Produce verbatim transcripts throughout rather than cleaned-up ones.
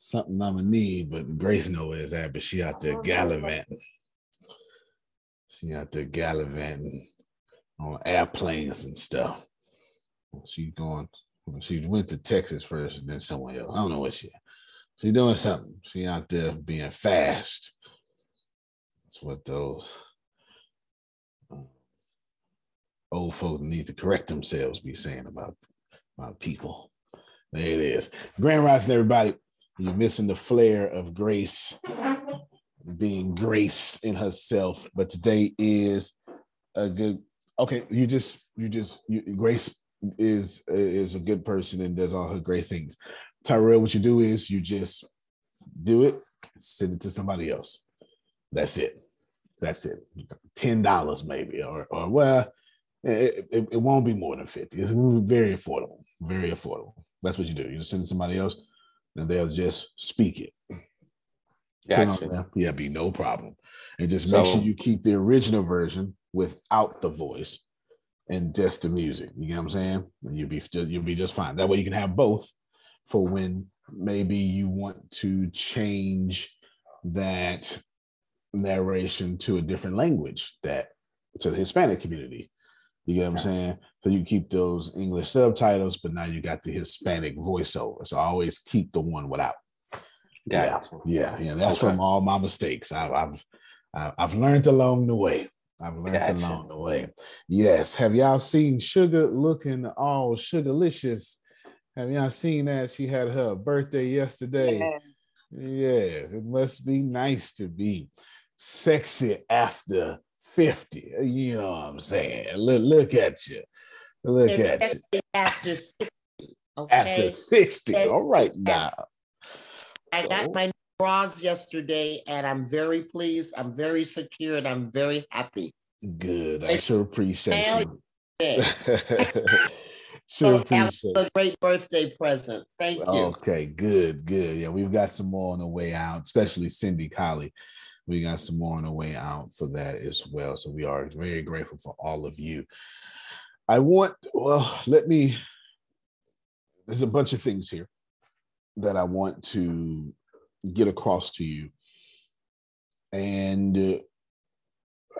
something I'm gonna need, but Grace knows where it's at, but she out there gallivanting. She out there gallivanting on airplanes and stuff. She's going, she went to Texas first and then somewhere else. I don't know what she, she doing something. She out there being fast. That's what those old folks need to correct themselves be saying about, about people. There it is. Grand Rising, everybody. You're missing the flair of Grace being Grace in herself, but today is a good. Okay, you just, you just, you, Grace is is a good person and does all her great things. Tyrell, what you do is you just do it, send it to somebody else. That's it. That's it. Ten dollars maybe, or or well, it, it, it won't be more than fifty. It's very affordable. Very affordable. That's what you do. You just send it to somebody else. And they'll just speak it. Gotcha. Yeah, be no problem. And just make so, sure you keep the original version without the voice and just the music. You get what I'm saying? And you'll be you'll be just fine. That way you can have both for when maybe you want to change that narration to a different language, that to the Hispanic community. You get what I'm saying? So you keep those English subtitles, but now you got the Hispanic voiceover. So I always keep the one without. Yeah, yeah, yeah. That's okay. From all my mistakes. I, I've, I've learned along the way. I've learned gotcha. along the way. Yes. Have y'all seen Sugar looking all sugarlicious? Have y'all seen that? She had her birthday yesterday. Yes. Yes. It must be nice to be sexy after fifty, you know what I'm saying? Look, look at you. Look it's at you. After sixty. Okay. After sixty. All right now. I so. got my new bras yesterday and I'm very pleased. I'm very secure and I'm very happy. Good. I sure appreciate you. Sure, oh, appreciate a great birthday present. Thank you. Okay, good, good. Yeah, we've got some more on the way out, especially Cindy Colley. We got some more on the way out for that as well. So we are very grateful for all of you. I want, well, let me, there's a bunch of things here that I want to get across to you. And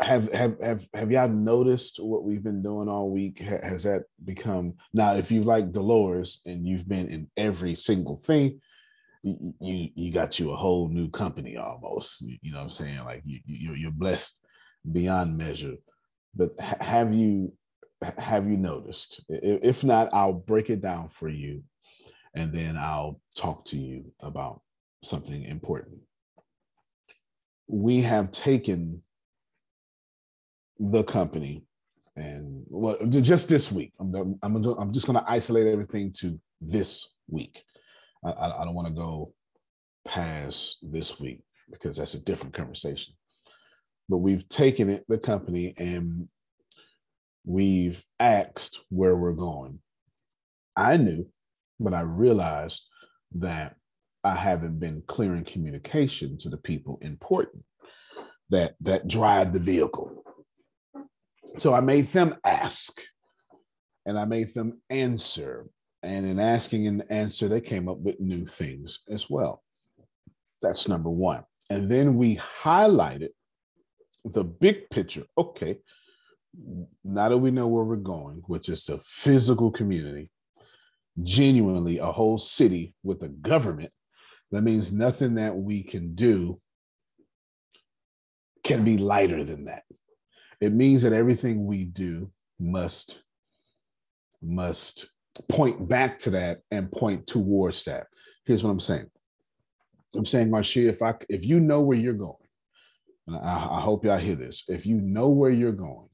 have have have have y'all noticed what we've been doing all week? Has that become, now if you like Dolores and you've been in every single thing, you you, you got you a whole new company almost, you know what I'm saying? Like you, you you're blessed beyond measure. But have you have you noticed? If not, I'll break it down for you and then I'll talk to you about something important. We have taken the company, and well, just this week, I'm I'm, I'm just going to isolate everything to this week. I, I don't want to go past this week because that's a different conversation. But we've taken it, the company, and we've asked where we're going. I knew, but I realized that I haven't been clear in communication to the people important that that drive the vehicle. So I made them ask, and I made them answer. And in asking and answer, they came up with new things as well. That's number one. And then we highlighted the big picture. Okay, now that we know where we're going, which is a physical community, genuinely a whole city with a government, that means nothing that we can do can be lighter than that. It means that everything we do must, must point back to that and point towards that. Here's what I'm saying. I'm saying, Marcia, if I, if you know where you're going, and I, I hope y'all hear this, if you know where you're going,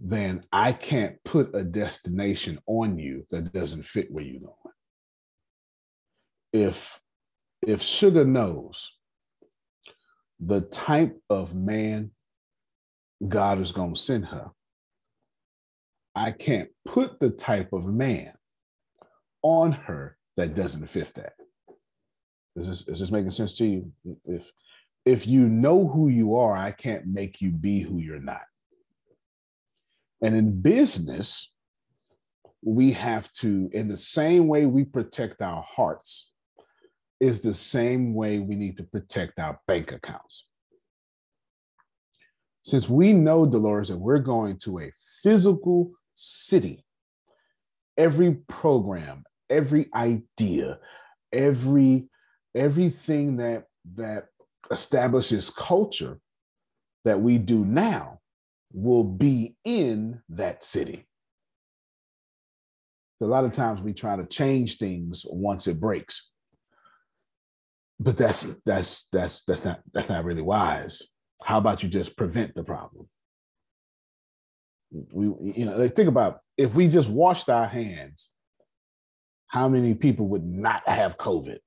then I can't put a destination on you that doesn't fit where you're going. If, if Sugar knows the type of man God is going to send her, I can't put the type of man on her that doesn't fit that. Is this, is this making sense to you? If, if you know who you are, I can't make you be who you're not. And in business, we have to, in the same way we protect our hearts, is the same way we need to protect our bank accounts. Since we know, Dolores, that we're going to a physical city, every program, every idea, every everything that, that establishes culture that we do now will be in that city. A lot of times we try to change things once it breaks, but that's that's that's that's not that's not really wise. How about you just prevent the problem? We, you know, think about if we just washed our hands, how many people would not have COVID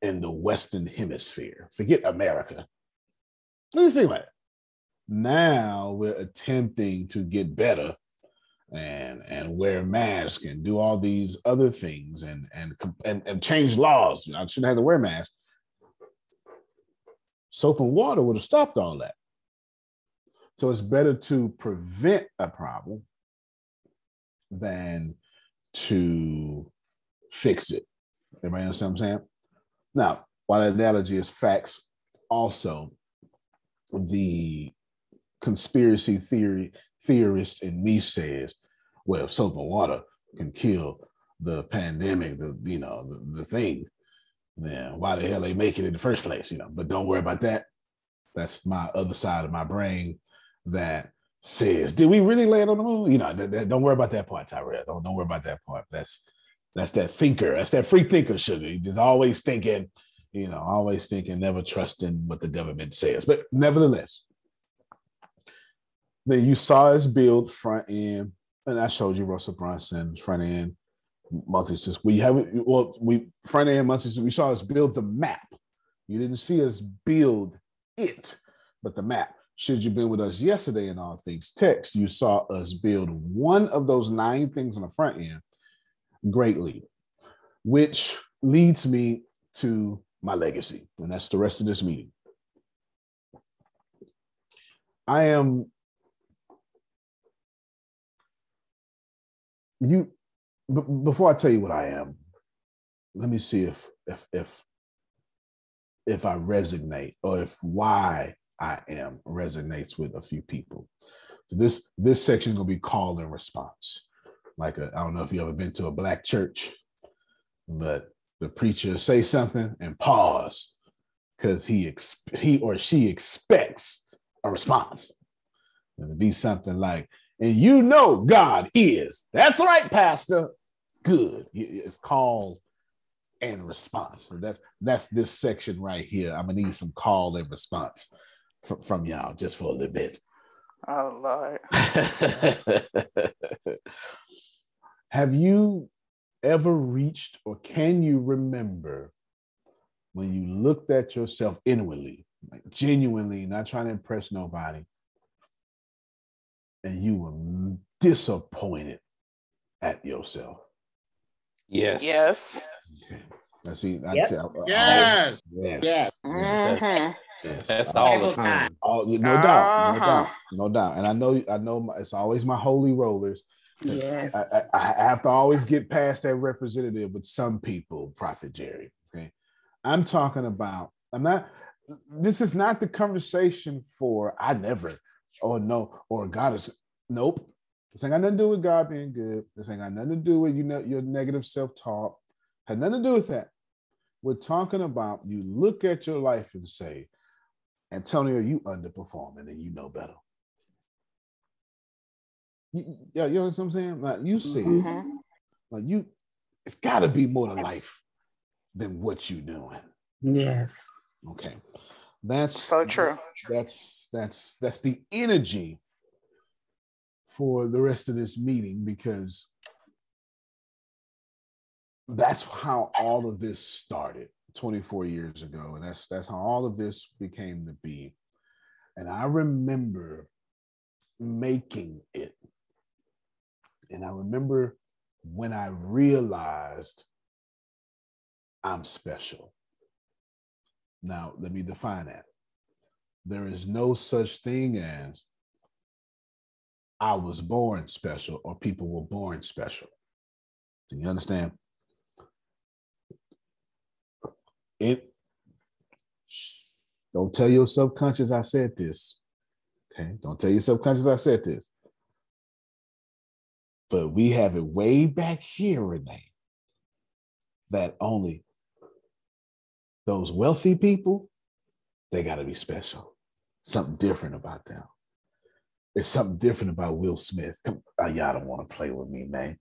in the Western Hemisphere? Forget America. Let's think about it. Now we're attempting to get better and and wear masks and do all these other things and and and, and change laws. I shouldn't have to wear masks. Soap and water would have stopped all that. So it's better to prevent a problem than to fix it. Everybody understand what I'm saying? Now, while that analogy is facts, also the conspiracy theory theorist in me says, well, soap and water can kill the pandemic, the you know, the, the thing. Yeah, why the hell they make it in the first place, you know? But don't worry about that. That's my other side of my brain that says, did we really land on the moon? You know, th- th- don't worry about that part, Tyrell. Don't don't worry about that part. That's that's that thinker. That's that free thinker, Sugar. He's just always thinking, you know, always thinking, never trusting what the government says. But nevertheless, then you saw us build front end, and I showed you Russell Brunson front end multi-system. We haven't, well, we front end multi-system. We saw us build the map. You didn't see us build it, but the map. Should you have been with us yesterday in all things text, you saw us build one of those nine things on the front end greatly, which leads me to my legacy. And that's the rest of this meeting. I am, you, b- before I tell you what I am, let me see if, if, if, if I resonate or if why I am resonates with a few people. So this this section is gonna be call and response. Like a, I don't know if you ever been to a black church, but the preacher say something and pause because he exp- he or she expects a response. And it'd be something like, "And you know God is." "That's right, Pastor." Good. It's called and response. So that's that's this section right here. I'm gonna need some call and response from, from y'all just for a little bit. Oh Lord. Have you ever reached, or can you remember when you looked at yourself inwardly, like genuinely, not trying to impress nobody, and you were disappointed at yourself? Yes. Yes. Okay. I see. I yep. see I, I, yes. I, yes. Yes. Mm-hmm. Yes. Yes. That's all, all the time. All, no uh-huh. doubt. No doubt. No doubt. And I know. I know. My, it's always my holy rollers. Yes. I, I, I have to always get past that representative with some people, Prophet Jerry. Okay. I'm talking about. I'm not. This is not the conversation for I never. Or no. Or God is. Nope. This ain't got nothing to do with God being good. This ain't got nothing to do with you know your negative self-talk. Had nothing to do with that. We're talking about you look at your life and say, Antonio, you underperforming and you know better. You, you know what I'm saying? Like you see, mm-hmm. like you, it's got to be more to life than what you're doing. Yes. Okay, that's so true. That's that's that's the energy for the rest of this meeting, because that's how all of this started twenty-four years ago. And that's that's how all of this became to be. And I remember making it. And I remember when I realized I'm special. Now, let me define that. There is no such thing as I was born special or people were born special. Do you understand? It don't tell your subconscious I said this. Okay, don't tell your subconscious I said this. But we have it way back here, Renee, that only those wealthy people, they gotta be special. Something different about them. It's something different about Will Smith. Come, oh, y'all don't want to play with me, man.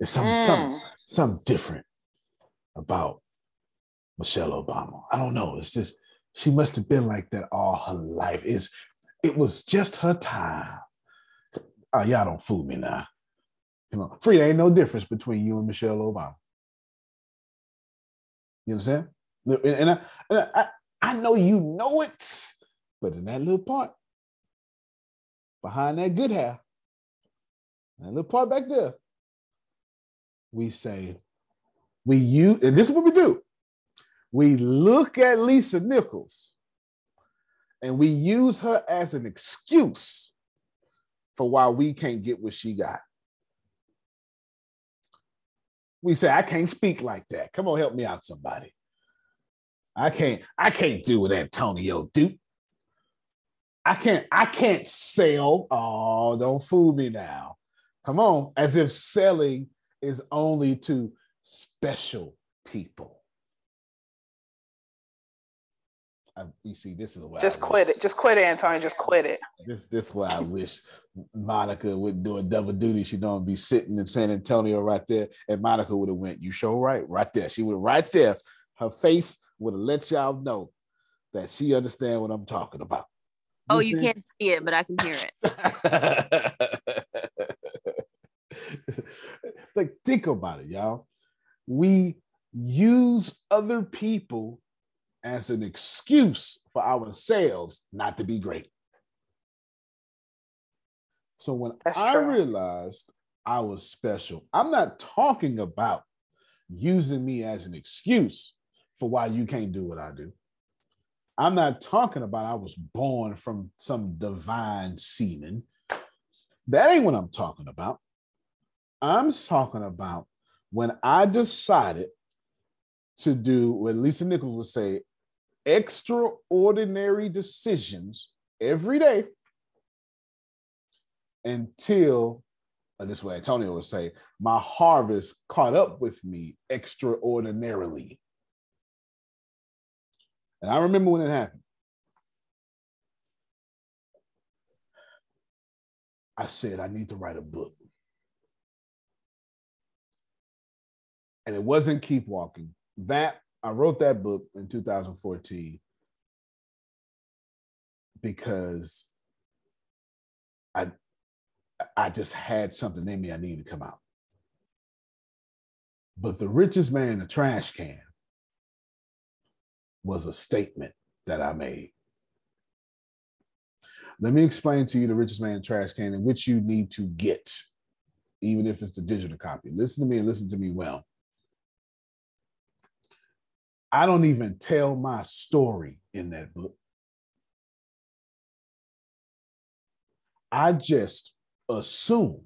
It's something, mm. something, something different about Michelle Obama. I don't know. It's just, she must have been like that all her life. It's, it was just her time. Oh, y'all don't fool me now. You know, Free, there ain't no difference between you and Michelle Obama. You understand? And, and, I, and I, I know you know it, but in that little part, behind that good hair, that little part back there, we say, we use, and this is what we do. We look at Lisa Nichols and we use her as an excuse for why we can't get what she got. We say, I can't speak like that. Come on, help me out, somebody. I can't, I can't do what Antonio do. I can't, I can't sell. Oh, don't fool me now. Come on, as if selling is only to special people. I, you see, this is why just I quit wish. it. Just quit it, Antonio. Just quit it. This, this is why I wish Monica would do a double duty. She don't be sitting in San Antonio right there, and Monica would have went. You sure right, right there. She would have right there. Her face would have let y'all know that she understand what I'm talking about. You oh, you can't it? see it, but I can hear it. Like, think about it, y'all. We use other people as an excuse for ourselves not to be great. So when That's I true. realized I was special, I'm not talking about using me as an excuse for why you can't do what I do. I'm not talking about I was born from some divine semen. That ain't what I'm talking about. I'm talking about when I decided to do what Lisa Nichols would say, extraordinary decisions every day until, and this is what Antonio would say, my harvest caught up with me extraordinarily. And I remember when it happened. I said, I need to write a book. And it wasn't Keep Walking. That I wrote that book in two thousand fourteen because I, I just had something in me I needed to come out. But the richest man in the trash can was a statement that I made. Let me explain to you the richest man in the trash can, in which you need to get, even if it's the digital copy. Listen to me and listen to me well. I don't even tell my story in that book. I just assume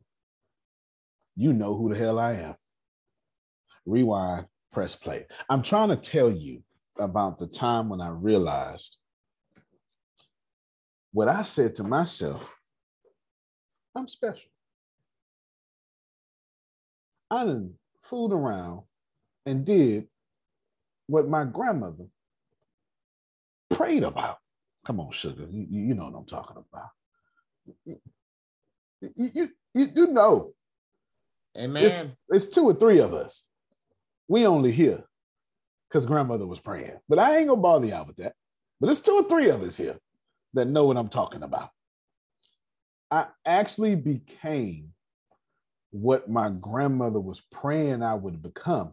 you know who the hell I am. Rewind, press play. I'm trying to tell you about the time when I realized what I said to myself, I'm special. I done fooled around and did what my grandmother prayed about. Come on, sugar, you, you know what I'm talking about. You, you, you do know. Amen. It's, it's two or three of us. We only here because grandmother was praying. But I ain't gonna bother y'all with that. But it's two or three of us here that know what I'm talking about. I actually became what my grandmother was praying I would become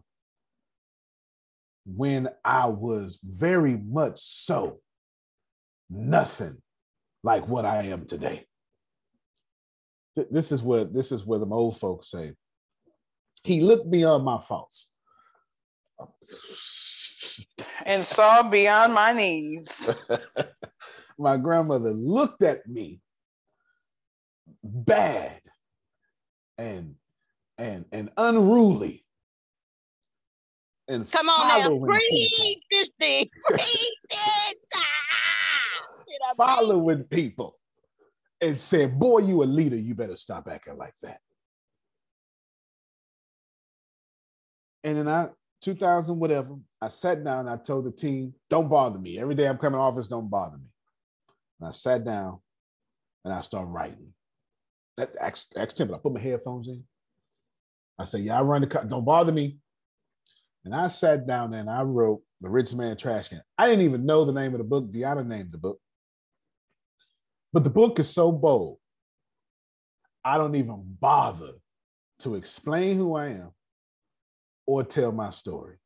when I was very much so nothing like what I am today. Th- this is what this is what them old folks say. He looked beyond my faults and saw beyond my needs. My grandmother looked at me bad and and and unruly. And come on now, preach this thing, preach it. Following people and said, boy, you a leader, you better stop acting like that. And then I, two thousand, whatever, I sat down and I told the team, don't bother me. Every day I'm coming to office, don't bother me. And I sat down and I started writing. That asked Tim, but I put my headphones in. I said, yeah, I run the car, don't bother me. And I sat down and I wrote The Richest Man Trash Can. I didn't even know the name of the book. Deanna named the book. But the book is so bold, I don't even bother to explain who I am or tell my story.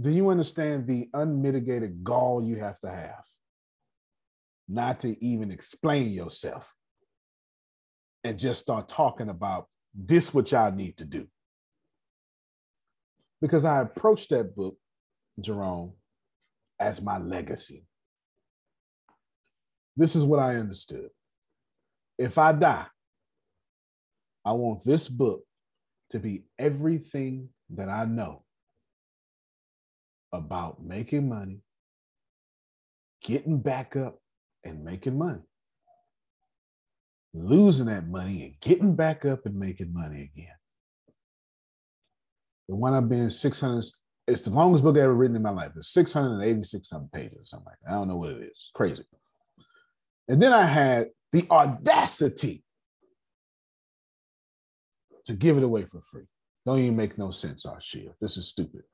Do you understand the unmitigated gall you have to have not to even explain yourself and just start talking about this, what y'all need to do? Because I approached that book, Jerome, as my legacy. This is what I understood. If I die, I want this book to be everything that I know about making money, getting back up and making money, losing that money and getting back up and making money again. The one I've been six hundred, it's the longest book I've ever written in my life. It's six hundred eighty-six something pages or something like that. I don't know what it is. Crazy. And then I had the audacity to give it away for free. Don't even make no sense, Arshia. This is stupid.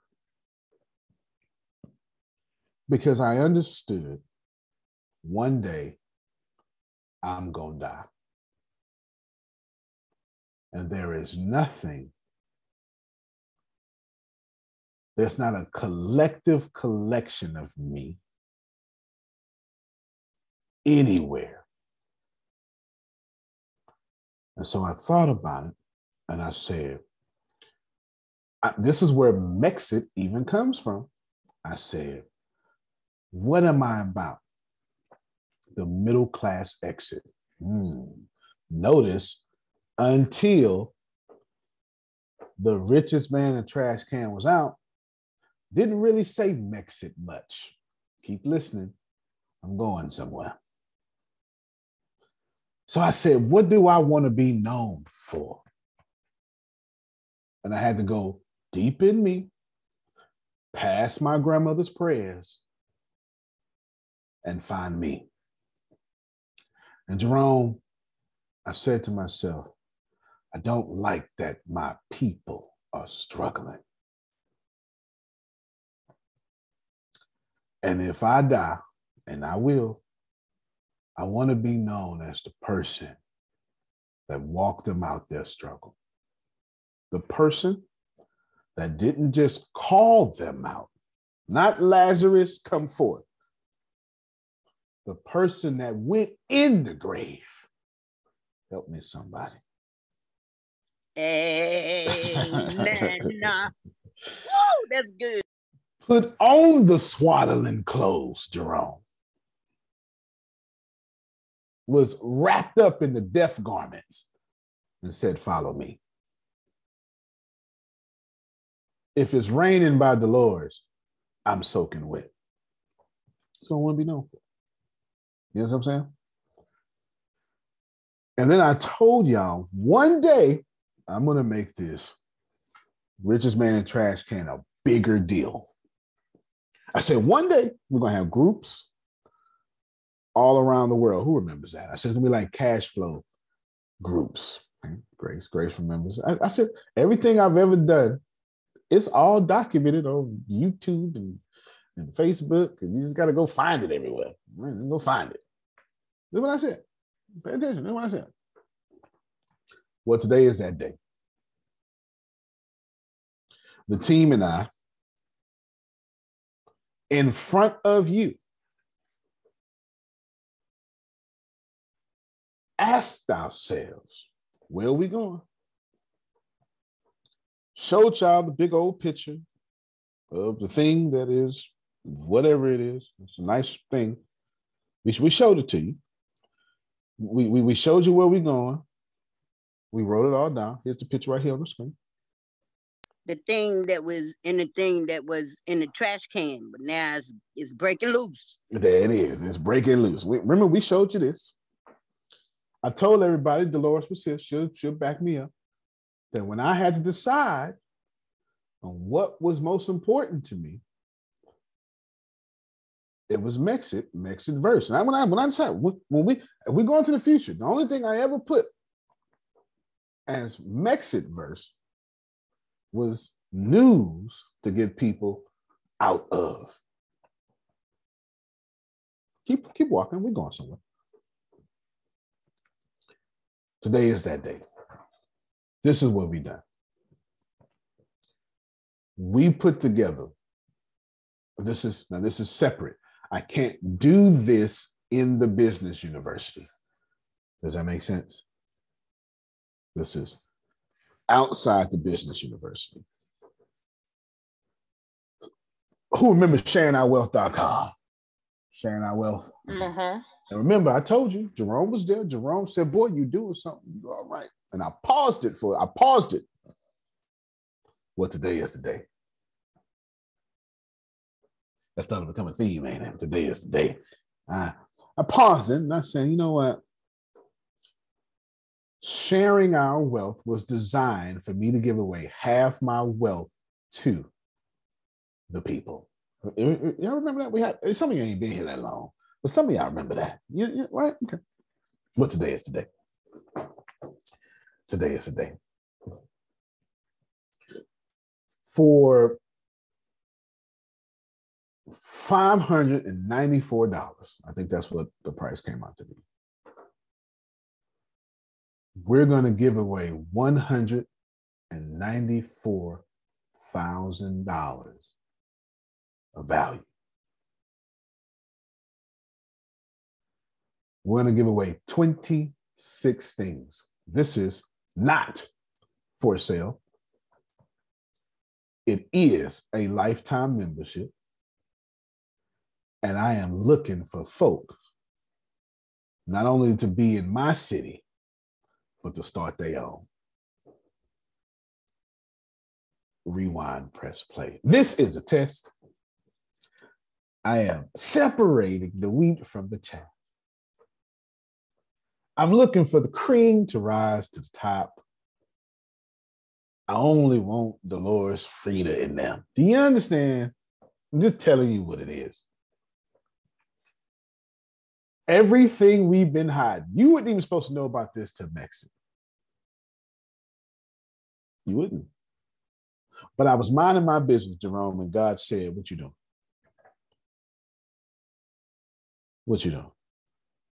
Because I understood one day I'm going to die. And there is nothing There's not a collective collection of me anywhere And so I thought about it and I said, I, this is where Mexit even comes from. I said, what am I about? The middle class exit. Mm. Notice, until the richest man in trash can was out, didn't really say Mexit much. Keep listening. I'm going somewhere. So I said, what do I want to be known for? And I had to go deep in me, past my grandmother's prayers, and find me. And Jerome, I said to myself, I don't like that my people are struggling. And if I die, and I will, I want to be known as the person that walked them out their struggle. The person that didn't just call them out, not Lazarus, come forth. The person that went in the grave. Help me, somebody. Amen. Woo, that's good. Put on the swaddling clothes, Jerome. Was wrapped up in the death garments and said, follow me. If it's raining by Dolores, I'm soaking wet. So I want to be known for. You know what I'm saying? And then I told y'all, one day, I'm going to make this richest man in trash can a bigger deal. I said, one day we're going to have groups all around the world. Who remembers that? I said, it's going to be like cash flow groups. Grace, Grace remembers. I, I said, everything I've ever done, it's all documented on YouTube and, and Facebook, and you just got to go find it everywhere. Man, go find it. That's what I said. Pay attention. That's what I said. Well, today is that day. The team and I, in front of you, asked ourselves, where are we going? Showed y'all the big old picture of the thing that is whatever it is. It's a nice thing. We, we showed it to you. We, we, we showed you where we're going. We wrote it all down. Here's the picture right here on the screen. The thing that was in the thing that was in the trash can, but now it's, it's breaking loose. There it is. It's breaking loose. We, remember, we showed you this. I told everybody, Dolores was here. She'll, she'll back me up. That when I had to decide on what was most important to me, it was Mexit, Mexit verse. And I, when I when I decide when we if we go into the future, the only thing I ever put as Mexit verse was news to get people out of. Keep keep walking. We're going somewhere. Today is that day. This is what we done. We put together. This is now. This is separate. I can't do this in the business university. Does that make sense? This is outside the business university. Who remembers sharing our wealth dot com? Sharing our wealth. Mm-hmm. And remember, I told you, Jerome was there. Jerome said, boy, you doing something. You're all right. And I paused it for, I paused it. Well, today is the day. That's starting to become a theme, ain't it? Today is the day. I, I paused it and I said, you know what? Sharing Our Wealth was designed for me to give away half my wealth to the people. Y'all remember that? We had, some of you ain't been here that long. But some of y'all remember that. Yeah, yeah, right? Okay. Well, today is today. Today is today. For five hundred ninety-four dollars, I think that's what the price came out to be, we're going to give away one hundred ninety-four thousand dollars of value. We're going to give away twenty-six things. this is not for sale. It is a lifetime membership. And I am looking for folk, not only to be in my city, but to start their own. Rewind, press play. This is a test. I am separating the wheat from the chaff. I'm looking for the cream to rise to the top. I only want Dolores Frieda in them. Do you understand? I'm just telling you what it is. Everything we've been hiding. You weren't even supposed to know about this to Mexit. You wouldn't. But I was minding my business, Jerome, and God said, what you doing? What you doing?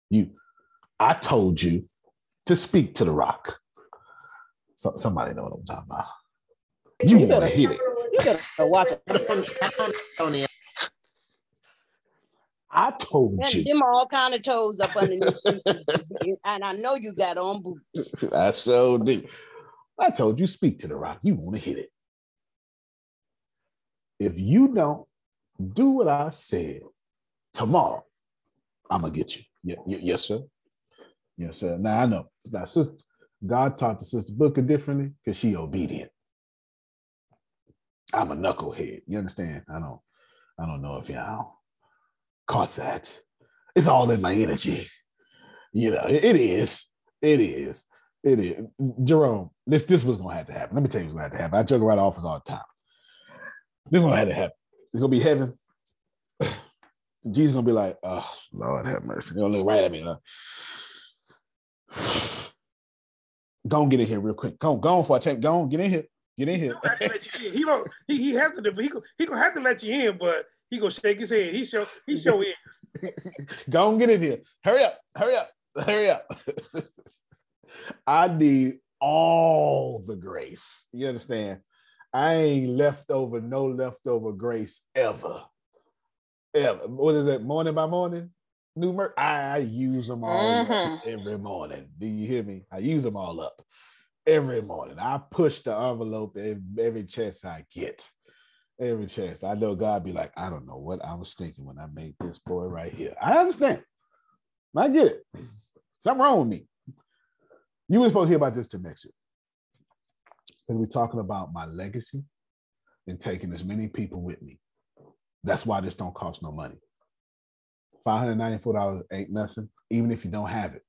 You, I told you to speak to the rock. So, somebody know what I'm talking about. You, you want to hit it. You gotta watch it. I told and you. Them all kind of toes up underneath, and I know you got on boots. I so do. I told you, speak to the rock. You want to hit it. If you don't do what I said tomorrow, I'm gonna get you. Yeah, yeah, yes, sir. Yes, sir. Now I know. Now, sister, God taught the sister Booker differently because she obedient. I'm a knucklehead. You understand? I don't. I don't know if y'all caught that. It's all in my energy. You know, it, it is. It is. It is. Jerome, this this was gonna have to happen. Let me tell you what's gonna have to happen. I joke around the office all the time. This is gonna have to happen. It's gonna be heaven. Jesus gonna be like, oh Lord have mercy. You're gonna look right at me. Like, go on, get in here real quick. Go on, go on for a check. Go on, get in here. Get in here. He don't he he has to he he gonna have to let you in, but he gonna shake his head. He show he show in. Go and get in here. Hurry up! Hurry up! Hurry up! I need all the grace. You understand? I ain't left over no leftover grace ever, ever. What is that? Morning by morning, new merch. I, I use them all mm-hmm. every morning. Do you hear me? I use them all up every morning. I push the envelope every, every chance I get. Every chance. I know God be like, I don't know what I was thinking when I made this boy right here. I understand. I get it. Something wrong with me. You were supposed to hear about this to Mexit. Because we're talking about my legacy and taking as many people with me. That's why this don't cost no money. five hundred ninety-four dollars ain't nothing, even if you don't have it.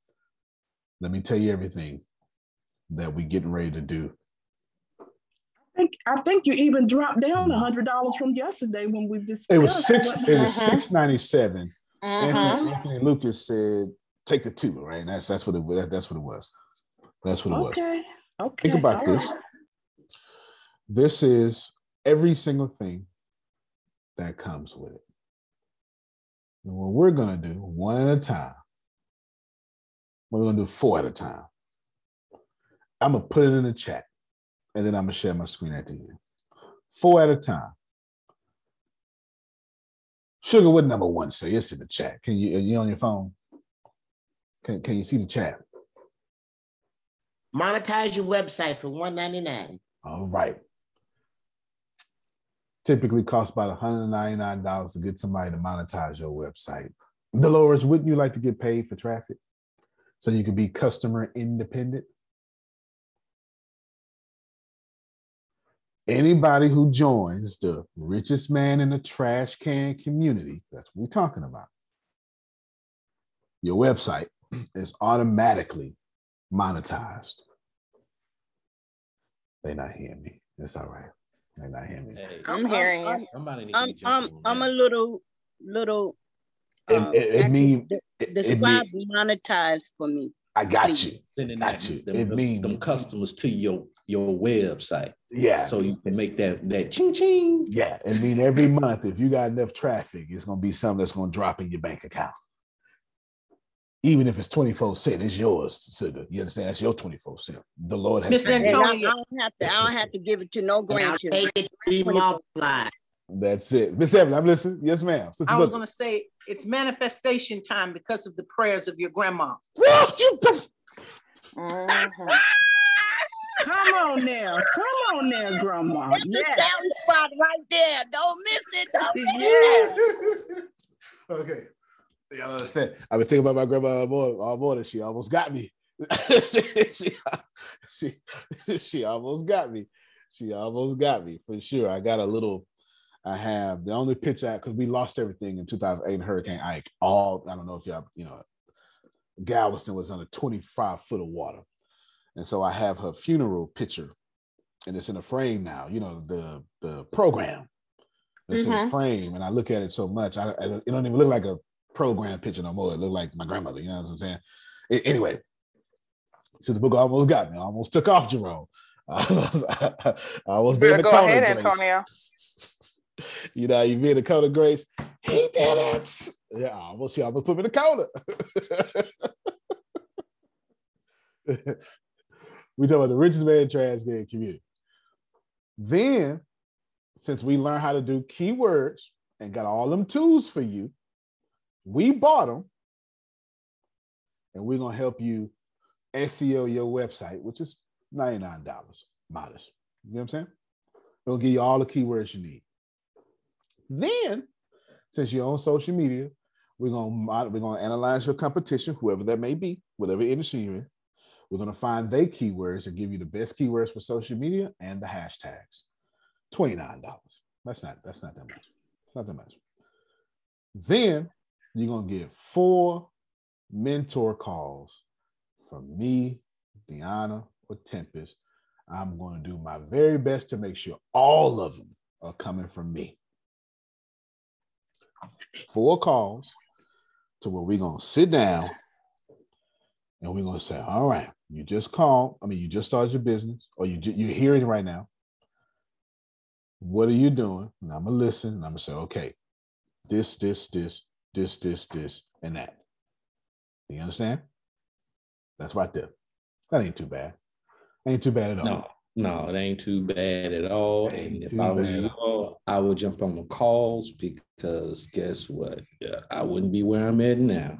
Let me tell you everything that we're getting ready to do. I think, I think you even dropped down one hundred dollars from yesterday when we discussed. It was six. It was six ninety-seven. Uh-huh. Anthony, Anthony Lucas said, "Take the two, right?" That's that's what it. That's what it was. That's what it was. Okay. Okay. Think about all this. Right. This is every single thing that comes with it. And what we're gonna do one at a time. We're gonna do four at a time. I'm gonna put it in the chat. And then I'm going to share my screen at the end. Four at a time. Sugar, what number one say? It's in the chat. Can you, are you on your phone? Can, can you see the chat? Monetize your website for one hundred ninety-nine dollars. All right. Typically costs about one hundred ninety-nine dollars to get somebody to monetize your website. Dolores, wouldn't you like to get paid for traffic so you could be customer independent? Anybody who joins the richest man in the trash can community, that's what we're talking about. Your website is automatically monetized. They're not hearing me. That's all right. They're not hearing me. Hey, I'm, I'm hearing you. I'm, I'm, I'm, I'm a little, little. Um, it, it, it means describe it mean, monetized for me. I got please. You. Sending got you. Them, it them, mean, them customers to your. your website. Yeah. So you can make that that ching ching. Yeah. I mean, every month, if you got enough traffic, it's gonna be something that's gonna drop in your bank account. Even if it's twenty-four cents, it's yours. You understand? That's your twenty-four cents. The Lord has said, I don't have to, I don't have to give it to no grandchildren. That's it. Miss Evelyn, I'm listening. Yes, ma'am. I was gonna say it's manifestation time because of the prayers of your grandma. Mm-hmm. Come on now, come on now, Grandma. That's yes. the sound spot right there. Don't miss it. Don't miss it. Okay, y'all understand. I've been thinking about my grandma all morning. All morning, she almost got me. she, she, she, she almost got me. She almost got me for sure. I got a little. I have the only picture I because we lost everything in two thousand eight in Hurricane Ike. All I don't know if y'all you know. Galveston was under twenty-five foot of water. And so I have her funeral picture and it's in a frame now, you know, the, the program it's mm-hmm. in a frame. And I look at it so much. I, I it don't even look like a program picture no more. It looked like my grandmother, you know what I'm saying? It, anyway, so the book almost got me. I almost took off Jerome. I was, I, I almost being the go ahead, Grace. Antonio. You know, you be in the corner, Grace. He did it. Yeah, I almost, I almost put me in the corner. We talk about the richest man in trash man community. Then, since we learned how to do keywords and got all them tools for you, we bought them, and we're gonna help you S E O your website, which is ninety-nine dollars, modest. You know what I'm saying? We'll give you all the keywords you need. Then, since you're on social media, we're gonna we're gonna analyze your competition, whoever that may be, whatever industry you're in. We're gonna find their keywords and give you the best keywords for social media and the hashtags. twenty-nine dollars. That's not that's not that much. Not that much. Then you're gonna get four mentor calls from me, Deanna, or Tempest. I'm gonna do my very best to make sure all of them are coming from me. Four calls to where we're going to sit down and we're going to say, all right, you just called. I mean, you just started your business or you, you're hearing right now. What are you doing? And I'm going to listen and I'm going to say, okay, this, this, this, this, this, this, and that. You understand? That's right there. That ain't too bad. Ain't too bad at all. No. No, it ain't too bad at all. And if I was you, I would jump on the calls because guess what? Yeah, I wouldn't be where I'm at now.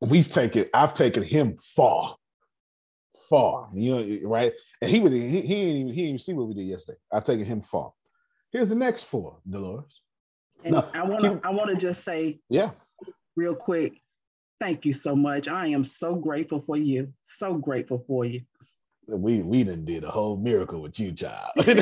We've taken, I've taken him far, far. You know, right? And he would, he, he didn't even, he didn't even see what we did yesterday. I've taken him far. Here's the next four, Dolores. And no, I want to, I want to just say, yeah, real quick. Thank you so much. I am so grateful for you. So grateful for you. We we done did a whole miracle with you, child. This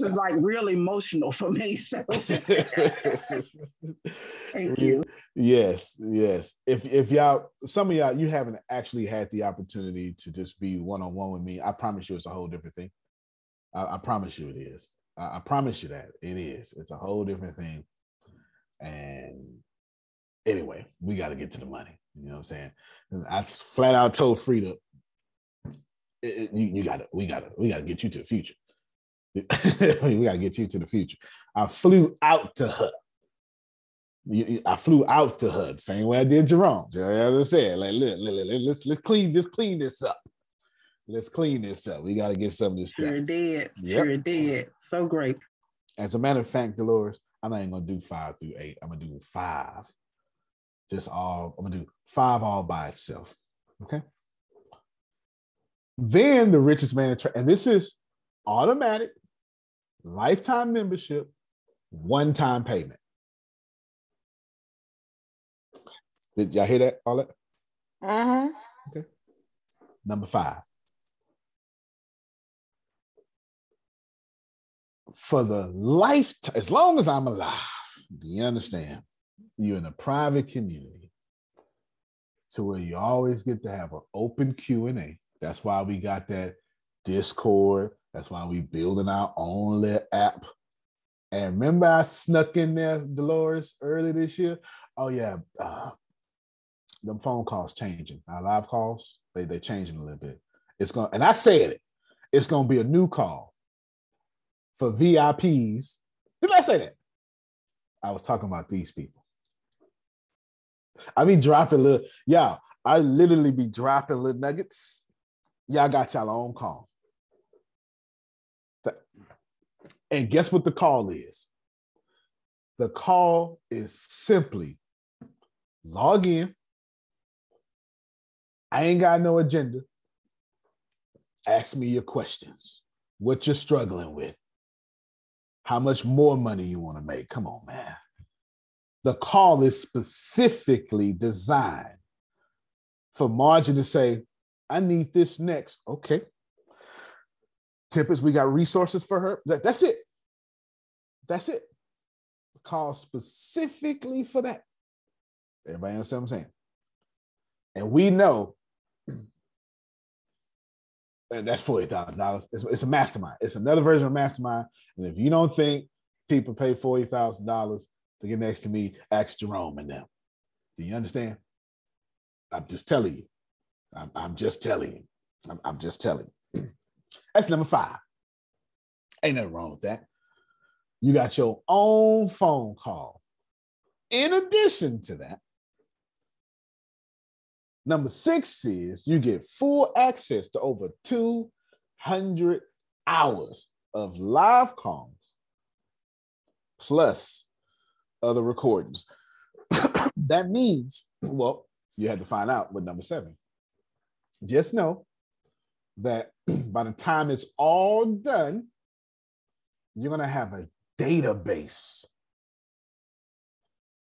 is like real emotional for me. So thank you. Yes, yes. If if y'all, some of y'all, you haven't actually had the opportunity to just be one on one with me. I promise you, it's a whole different thing. I, I promise you, it is. I, I promise you that it is. It's a whole different thing. And anyway, we got to get to the money. You know what I'm saying? I flat out told Frida, you, you gotta, we gotta, we gotta get you to the future. We gotta get you to the future. I flew out to her. I flew out to her the same way I did Jerome. As I said, like, look, look, look, let's let's clean, just clean this up. Let's clean this up. We gotta get some of this. Sure did. Yep. Sure did. So great. As a matter of fact, Dolores, I'm not even gonna do five through eight. I'm gonna do five. Just all, I'm gonna do five all by itself, okay? Then the richest man, and this is automatic, lifetime membership, one-time payment. Did y'all hear that, all that? Uh-huh. Okay. Number five. For the lifetime, as long as I'm alive, do you understand? You're in a private community to where you always get to have an open Q and A. That's why we got that Discord. That's why we building our own little app. And remember I snuck in there, Dolores, early this year? Oh, yeah. Uh, them phone calls changing. Our live calls, they, they changing a little bit. It's gonna, and I said it. It's going to be a new call for V I Ps. Did I say that? I was talking about these people. I be dropping little, y'all, I literally be dropping little nuggets. Y'all got y'all own call. And guess what the call is? The call is simply log in, I ain't got no agenda. Ask me your questions. What you're struggling with. How much more money you want to make. Come on, man. The call is specifically designed for Margie to say, I need this next. Okay. Tip is we got resources for her. That, that's it. That's it. Call specifically for that. Everybody understand what I'm saying? And we know that's forty thousand dollars. It's, it's a mastermind. It's another version of mastermind. And if you don't think people pay forty thousand dollars to get next to me, ask Jerome and them. Do you understand? I'm just telling you. I'm, I'm just telling you. I'm, I'm just telling you. That's number five. Ain't nothing wrong with that. You got your own phone call. In addition to that, number six is you get full access to over two hundred hours of live calls plus other recordings. That means, well, you had to find out with number seven. Just know that by the time it's all done, you're going to have a database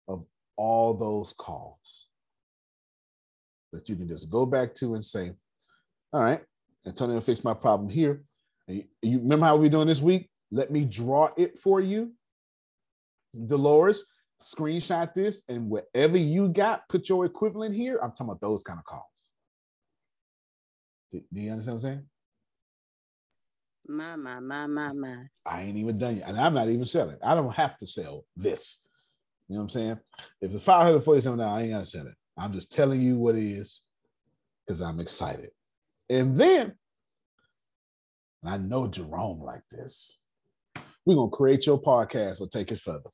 of all those calls that you can just go back to and say, all right, Antonio fixed my problem here. You, you remember how we're doing this week? Let me draw it for you. Dolores, screenshot this, and whatever you got, put your equivalent here. I'm talking about those kind of calls. Do, do you understand what I'm saying? My, my, my, my, my. I ain't even done yet. And I'm not even selling. I don't have to sell this. You know what I'm saying? If it's five hundred forty-seven dollars, I ain't gonna sell it. I'm just telling you what it is because I'm excited. And then, I know Jerome like this. We're going to create your podcast or take it further.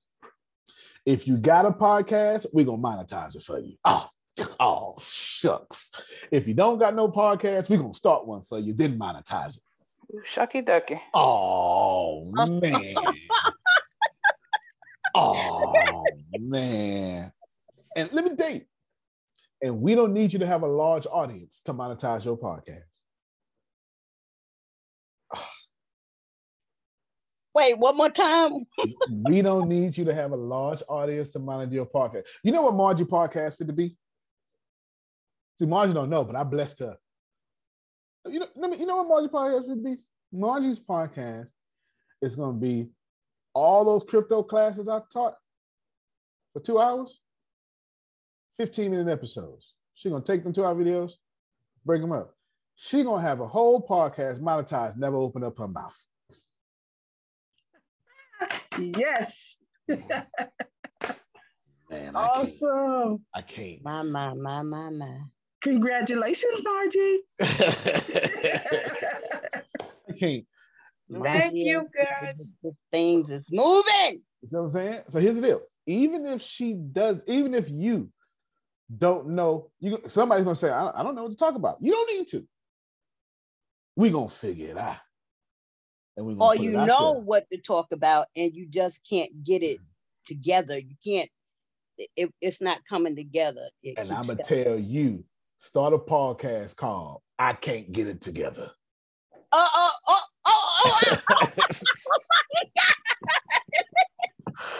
If you got a podcast, we're going to monetize it for you. Oh, oh, shucks. If you don't got no podcast, we're going to start one for you, then monetize it. Shucky ducky. Oh, man. Oh, man. And let me tell you, and we don't need you to have a large audience to monetize your podcast. Wait, one more time. We don't need you to have a large audience to monitor your podcast. You know what Margie podcast fit to be? See, Margie don't know, but I blessed her. You know, you know what Margie podcast would be? Margie's podcast is going to be all those crypto classes I taught for two hours, fifteen minute episodes. She's going to take them two hour videos, break them up. She's going to have a whole podcast monetized, never open up her mouth. Yes. Man, awesome. I can't. My, my, my, my, my. Congratulations, Margie. I can't. Thank you, girls. Things is moving. You know what I'm saying? So here's the deal. Even if she does, even if you don't know, you somebody's going to say, I, I don't know what to talk about. You don't need to. We're going to figure it out. Or you know there. What to talk about, and you just can't get it together. You can't, it, it's not coming together. It and I'm going to tell you, start a podcast called I Can't Get It Together. Uh, oh, oh, oh, oh, oh,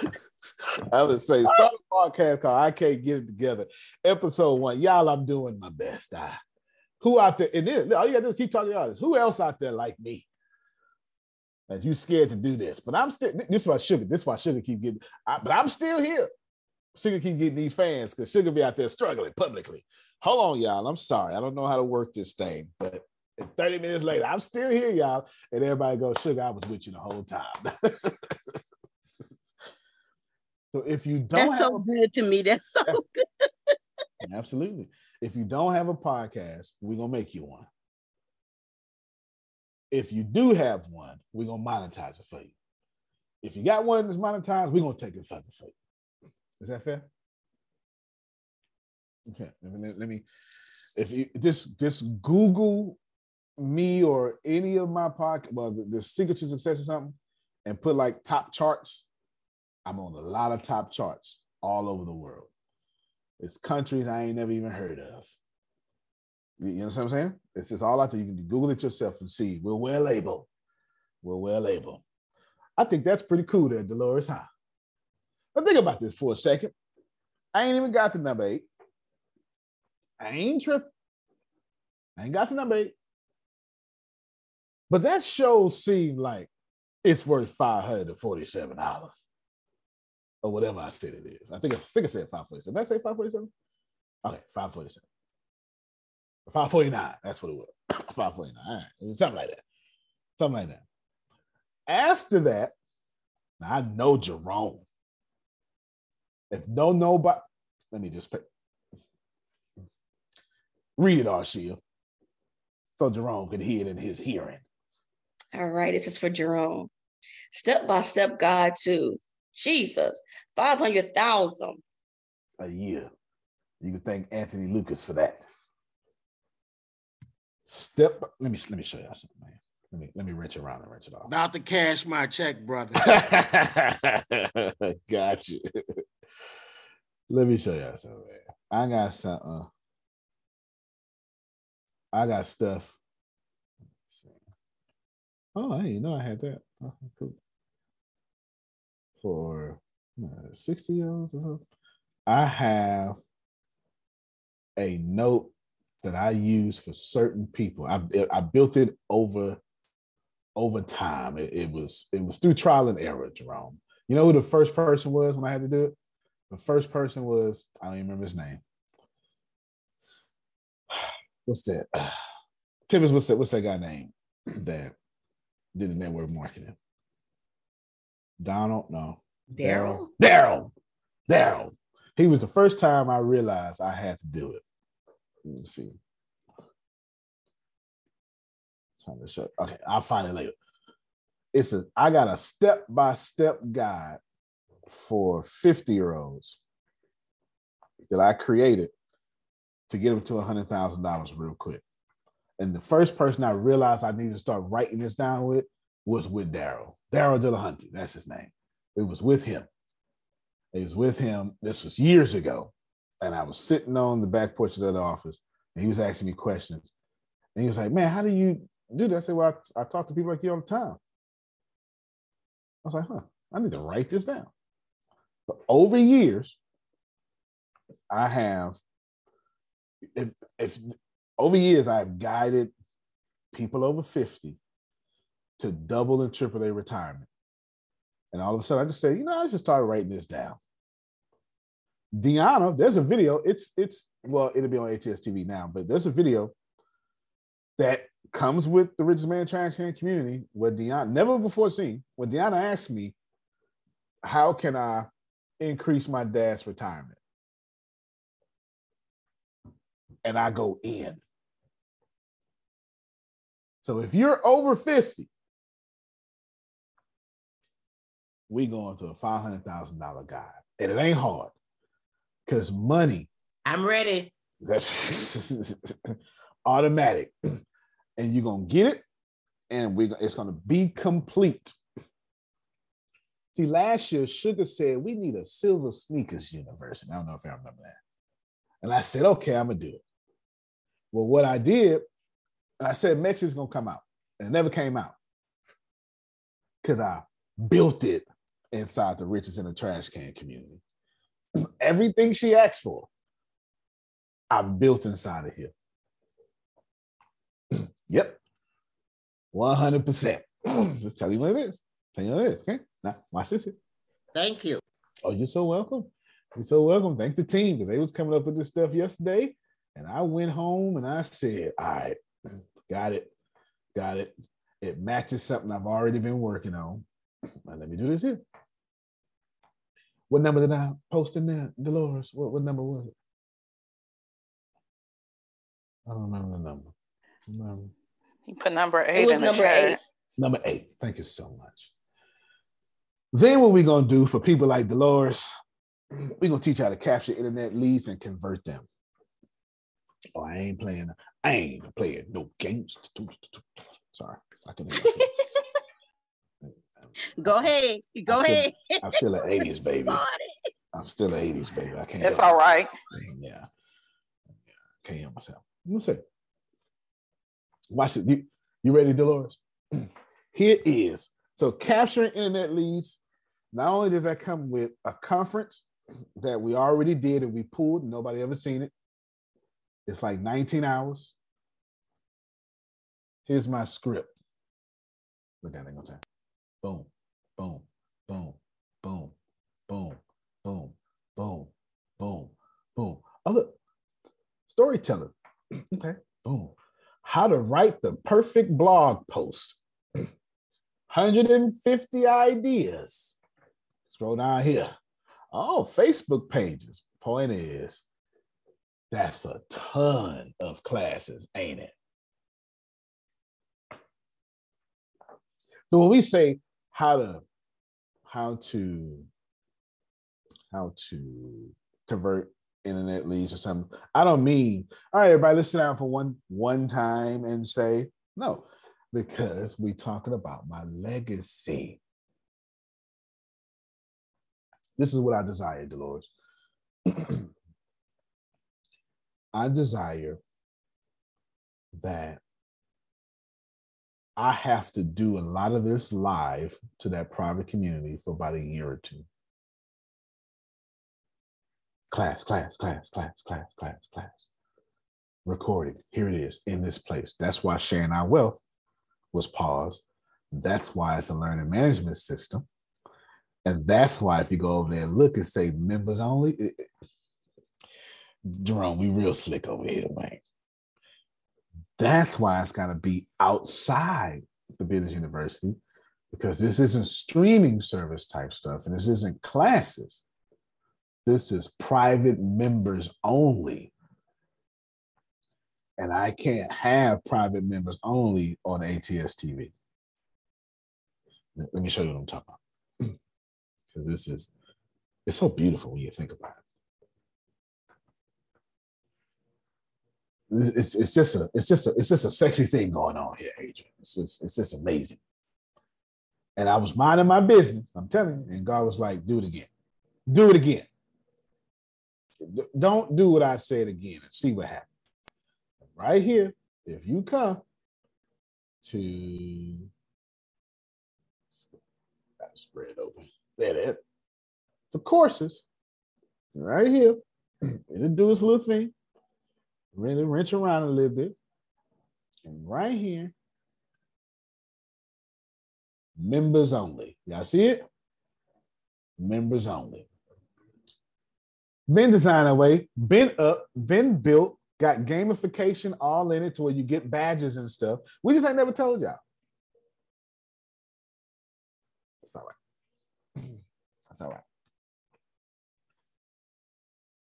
oh, I would say, start a podcast called I Can't Get It Together. Episode one, y'all, I'm doing my best. I, who out there, and then, all you got to do is keep talking to the audience. Who else out there like me? Like you scared to do this, but I'm still, this is why Sugar, this is why Sugar keep getting, I, but I'm still here. Sugar keep getting these fans because Sugar be out there struggling publicly. Hold on, y'all. I'm sorry. I don't know how to work this thing, but thirty minutes later, I'm still here, y'all. And everybody goes, Sugar, I was with you the whole time. So if you don't That's have so a, good to me. That's so good. Absolutely. If you don't have a podcast, we're going to make you one. If you do have one, we're going to monetize it for you. If you got one that's monetized, we're going to take it further for you. Is that fair? Okay. Let me, let me if you just, just Google me or any of my podcast, well, the, the secret to success or something, and put like top charts. I'm on a lot of top charts all over the world. It's countries I ain't never even heard of. You understand what I'm saying? It's just all out there. You can Google it yourself and see. We're well able. We're well able. I think that's pretty cool there, Dolores, huh? Now think about this for a second. I ain't even got to number eight. I ain't tripping. I ain't got to number eight. But that show seemed like it's worth five hundred forty-seven dollars or whatever I said it is. I think I, think I said five hundred forty-seven dollars. Did I say five hundred forty-seven dollars? Okay, five hundred forty-seven dollars. five hundred forty-nine dollars. That's what it was. five hundred forty-nine dollars. All right. It was something like that. Something like that. After that, now I know Jerome. If don't nobody, let me just pick. Read it, Arshia, so Jerome can hear it in his hearing. All right, this is for Jerome. Step by step, God to Jesus, five hundred thousand a year. You can thank Anthony Lucas for that. Step. By, let me let me show you something, man. Let me let me wrench around and wrench it off. About to cash my check, brother. Got you. Let me show y'all something. I got something. I got stuff. Oh, hey, you know I had that. Oh, cool. For sixty year olds or something. I have a note that I use for certain people. I I built it over. Over time, it, it was it was through trial and error, Jerome. You know who the first person was when I had to do it? The first person was, I don't even remember his name. What's that? Tibbs, what's that? What's that guy name that did the network marketing? Donald? No. Daryl? Daryl. Daryl. He was the first time I realized I had to do it. Let me see. Okay, I'll find it later. It says, I got a step-by-step guide for fifty-year-olds that I created to get them to one hundred thousand dollars real quick. And the first person I realized I needed to start writing this down with was with Daryl. Daryl DeLaHuntie, that's his name. It was with him. It was with him. This was years ago. And I was sitting on the back porch of the office, and he was asking me questions. And he was like, man, how do you... Dude, I said, well, I, I talk to people like you all the time. I was like, huh, I need to write this down. But over years, I have, if, if over years, I've guided people over fifty to double and triple their retirement. And all of a sudden, I just said, you know, I just started writing this down. Deanna, there's a video. It's, it's well, it'll be on A T S T V now, but there's a video that comes with the Richest Man Trash Can Community, where Deanna, never before seen, where Deanna asked me, how can I increase my dad's retirement? And I go in. So if you're over fifty, we go into a five hundred thousand dollars guide. And it ain't hard, because money. I'm ready. That's automatic. And you're going to get it, and we're, it's going to be complete. See, last year, Sugar said, we need a Silver Sneakers University. I don't know if I remember that. And I said, okay, I'm going to do it. Well, what I did, I said, Mexit's going to come out. And it never came out. Because I built it inside the Richest in the Trash Can community. Everything she asked for, I built inside of here. Yep, one hundred percent. Just tell you what it is. Tell you what it is, okay? Now, watch this here. Thank you. Oh, you're so welcome. You're so welcome. Thank the team, because they was coming up with this stuff yesterday, and I went home and I said, all right, got it, got it. It matches something I've already been working on. Now, let me do this here. What number did I post in there, Dolores? What, what number was it? I don't remember the number. No. He put number eight. It was in number eight. Number eight. Thank you so much. Then what we're going to do for people like Dolores, we're going to teach you how to capture internet leads and convert them. Oh, I ain't playing. I ain't playing no games. Sorry. I couldn't hear you. Go ahead. Go I'm ahead. Still, I'm still an eighties baby. I'm still an eighties baby. I can't. It's all right. It. Yeah. yeah. I can't hear myself. What's that? Watch it. You, you ready, Dolores? Here it is. So capturing internet leads, not only does that come with a conference that we already did and we pulled, and nobody ever seen it. It's like nineteen hours. Here's my script. Look at that on time. Boom, boom, boom, boom, boom, boom, boom, boom, boom. Oh, look, storyteller. Okay, boom. How to write the perfect blog post. one hundred fifty ideas. Scroll down here. Oh, Facebook pages. Point is, that's a ton of classes, ain't it? So when we say how to, how to, how to convert internet leads or something, I don't mean, all right, everybody, let's sit down for one, one time and say no, because we're talking about my legacy. This is what I desire, Dolores. I desire that I have to do a lot of this live to that private community for about a year or two. Class, class, class, class, class, class, class. Recorded. Here it is in this place. That's why Sharing Our Wealth was paused. That's why it's a learning management system. And that's why if you go over there and look and say members only, it, it, Jerome, we real slick over here, man. That's why it's got to be outside the business university, because this isn't streaming service type stuff and this isn't classes. This is private members only. And I can't have private members only on A T S T V. Let me show you what I'm talking about. Because this is, it's so beautiful when you think about it. It's, it's just a it's just a it's just a sexy thing going on here, Adrian. It's just it's just amazing. And I was minding my business, I'm telling you, and God was like, "Do it again, do it again. Don't do what I said again, and see what happens." Right here, if you come to spread open, there it is. The courses, right here, it'll do its little thing. Really wrench around a little bit. And right here, members only. Y'all see it? Members only. Been designed away, been up, been built, got gamification all in it to where you get badges and stuff. We just ain't never told y'all. That's all right. That's all right.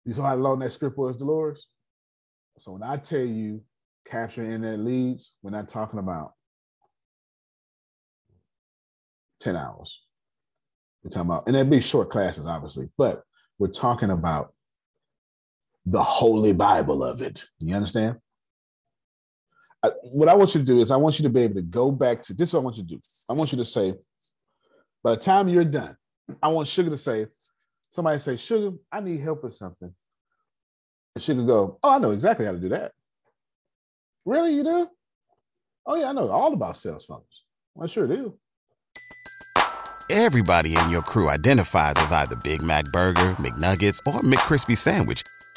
You saw how long that script was, Dolores? So when I tell you capturing internet leads, we're not talking about ten hours. We're talking about, and that'd be short classes, obviously, but we're talking about the Holy Bible of it. You understand? I, what I want you to do is I want you to be able to go back to, this is what I want you to do. I want you to say, by the time you're done, I want Sugar to say, somebody say, Sugar, I need help with something. And she could go, oh, I know exactly how to do that. Really, you do? Oh, yeah, I know all about sales funnels. I sure do. Everybody in your crew identifies as either Big Mac Burger, McNuggets, or McCrispy Sandwich.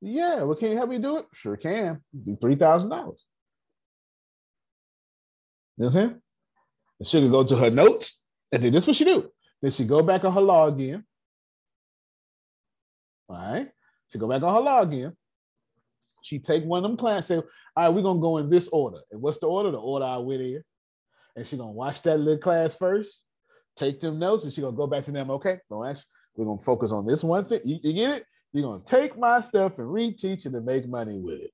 Yeah. Well, can you help me do it? Sure can. Do three thousand dollars. You know what I'm saying? And she could go to her notes, and then this is what she do. Then she go back on her log again. All right. She go back on her log again. She take one of them clients, say, all right, we're going to go in this order. And what's the order? The order I went in. And she going to watch that little class first, take them notes, and she going to go back to them. Okay, don't ask. We're going to focus on this one thing. You, you get it? You're going to take my stuff and reteach it and make money with it.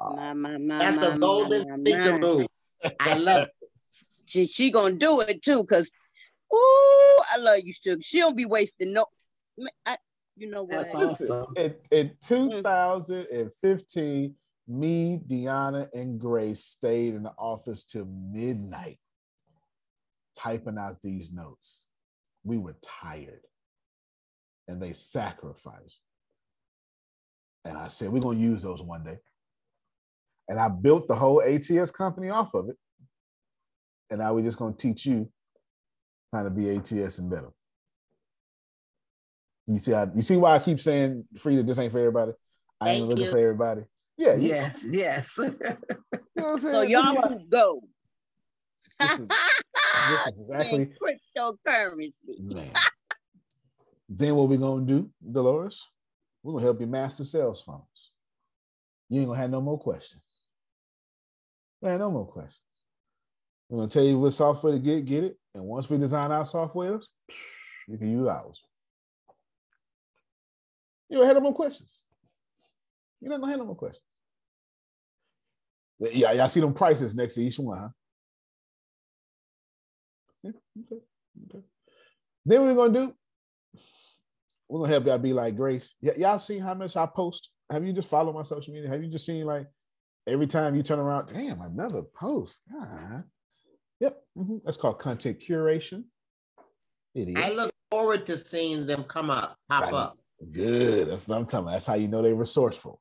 Oh. My, my, my, That's my, the golden thinker move. I love it. She, she gonna do it too, because ooh, I love you, Sugar. She don't be wasting no. I, you know what? That's awesome. In, in two thousand fifteen, mm-hmm. me, Deanna, and Grace stayed in the office till midnight, typing out these notes. We were tired, and they sacrificed. And I said, we're gonna use those one day. And I built the whole A T S company off of it. And now we're just gonna teach you how to be A T S and better. You see, I, you see why I keep saying, Frida, this ain't for everybody. I ain't looking for everybody. Yeah. Yes, you know. Yes. You know what I'm saying? So y'all why, go. This is, this is exactly cryptocurrency. Then what we're gonna do, Dolores? We're gonna help you master sales funnels. You ain't gonna have no more questions. Man, no more questions. We're gonna tell you what software to get, get it. And once we design our softwares, you can use ours. You don't have no more questions. You're not gonna have no more questions. Yeah, y'all see them prices next to each one, huh? Yeah, okay, okay. Then what we're gonna do? We're gonna help y'all be like Grace. Y- y'all seen how much I post? Have you just followed my social media? Have you just seen like every time you turn around, damn, another post? God. Yep, mm-hmm. That's called content curation. It is. I look forward to seeing them come up, pop right. up. Good, that's what I'm talking about. That's how you know they're resourceful.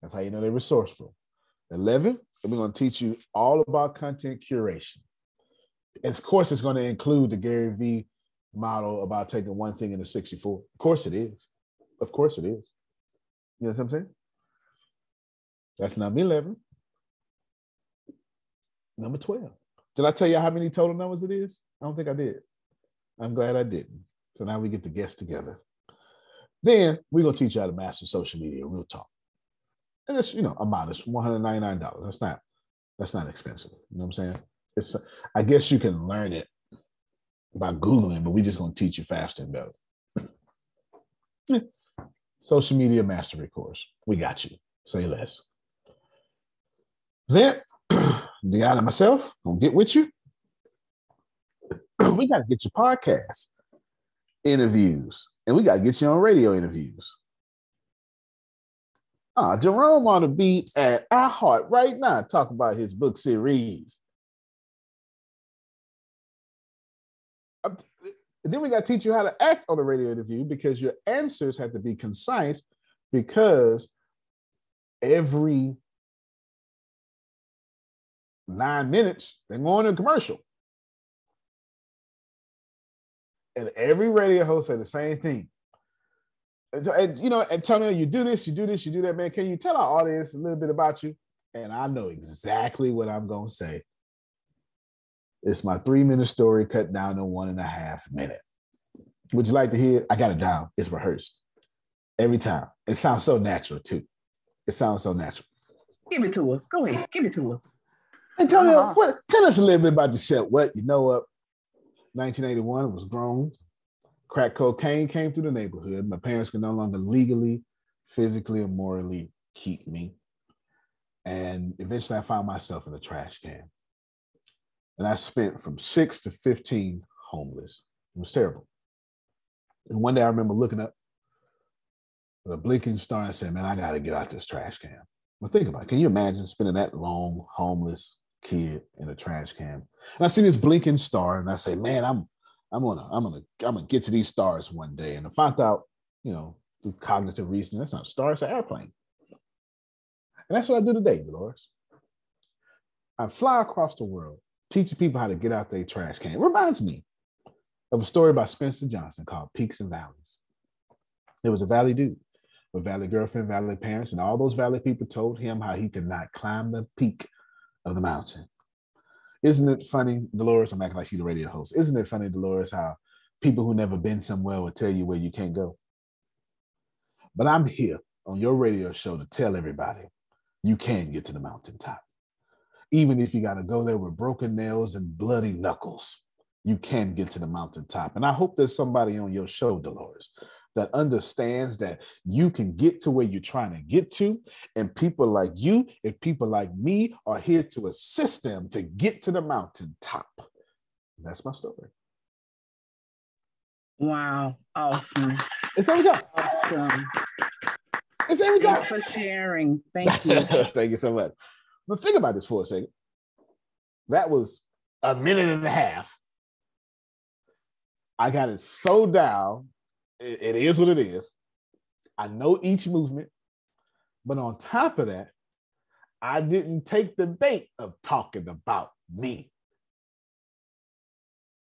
That's how you know they're resourceful. eleven, we're gonna teach you all about content curation. And of course, it's gonna include the Gary Vee model about taking one thing into sixty-four. Of course it is. Of course it is. You know what I'm saying? That's number eleven. Number twelve. Did I tell you how many total numbers it is? I don't think I did. I'm glad I didn't. So now we get the guests together. Then we're going to teach you how to master social media, real talk. And it's, you know, a modest one hundred ninety-nine dollars. That's not, that's not expensive. You know what I'm saying? It's, I guess you can learn it by Googling, but we're just going to teach you faster and better. Yeah. Social media mastery course. We got you. Say less. Then, Deanna and myself, going to get with you. We got to get your podcast interviews, and we got to get you on radio interviews. Ah, Jerome ought to be at iHeart right now. Talk about his book series. Then we got to teach you how to act on a radio interview, because your answers have to be concise, because every nine minutes, they're going to a commercial. And every radio host said the same thing. And, so, and you know, Antonio, you do this, you do this, you do that, man. Can you tell our audience a little bit about you? And I know exactly what I'm going to say. It's my three-minute story cut down to one and a half minute. Would you like to hear? I got it down. It's rehearsed every time. It sounds so natural, too. It sounds so natural. Give it to us. Go ahead. Give it to us. Antonio, uh-huh. what? Tell us a little bit about yourself. What? You know what? nineteen eighty-one, was grown. Crack cocaine came through the neighborhood. My parents could no longer legally, physically, or morally keep me. And eventually I found myself in a trash can. And I spent from six to fifteen homeless. It was terrible. And one day I remember looking up with a blinking star and saying, man, I got to get out this trash can. Well, think about it. Can you imagine spending that long homeless kid in a trash can? And I see this blinking star and I say, man, I'm, I'm gonna, I'm gonna, I'm gonna get to these stars one day. And I found out, you know, through cognitive reasoning, that's not stars, it's an airplane. And that's what I do today, Dolores. I fly across the world, teaching people how to get out their trash can. It reminds me of a story by Spencer Johnson called Peaks and Valleys. There was a valley dude with valley girlfriend, valley parents, and all those valley people told him how he could not climb the peak of the mountain. Isn't it funny, Dolores? I'm acting like she's the radio host. Isn't it funny, Dolores, how people who never been somewhere will tell you where you can't go? But I'm here on your radio show to tell everybody you can get to the mountaintop. Even if you got to go there with broken nails and bloody knuckles, you can get to the mountaintop. And I hope there's somebody on your show, Dolores, that understands that you can get to where you're trying to get to. And people like you and people like me are here to assist them to get to the mountaintop. And that's my story. Wow. Awesome. It's every time. Awesome. It's every time. Thanks for sharing. Thank you. Thank you so much. But think about this for a second. That was a minute and a half. I got it so down. It, it is what it is. I know each movement. But on top of that, I didn't take the bait of talking about me.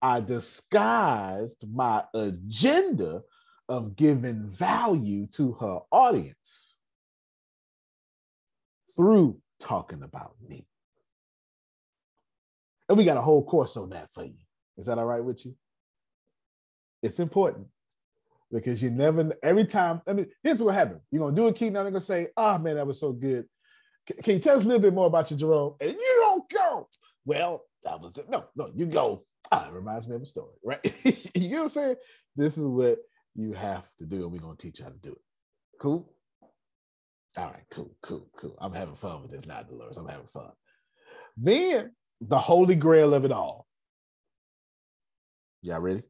I disguised my agenda of giving value to her audience through talking about me. And we got a whole course on that for you. Is that all right with you? It's important because you never, every time, I mean, here's what happened. You're going to do a keynote and going to say, oh man, that was so good. Can, can you tell us a little bit more about you, Jerome? And you don't go, well, that was it. No, no, you go. Ah, it reminds me of a story, right? You know what I'm saying? This is what you have to do, and we're going to teach you how to do it. Cool? All right, cool, cool, cool. I'm having fun with this now, Dolores. I'm having fun. Then, the holy grail of it all. Y'all ready?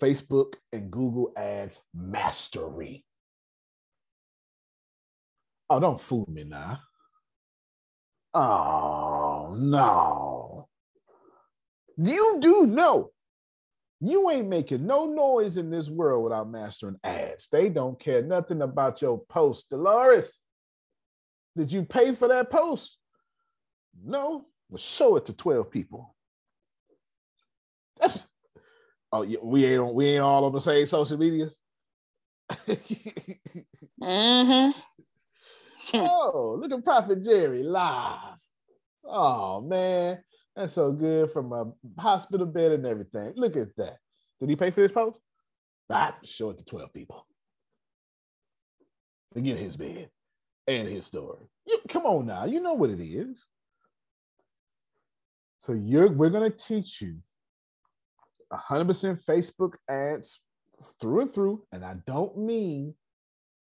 Facebook and Google Ads mastery. Oh, don't fool me now. Oh, no. You do know you ain't making no noise in this world without mastering ads. They don't care nothing about your post. Dolores, did you pay for that post? No. Well, show it to twelve people. That's oh, we ain't on, we ain't all on the same social medias. Mm-hmm. Oh, look at Prophet Jerry live. Oh man. That's so good from a hospital bed and everything. Look at that. Did he pay for this post? I'll show it to twelve people. To get his bed and his story. You, come on now. You know what it is. So you're, we're going to teach you one hundred percent Facebook ads through and through. And I don't mean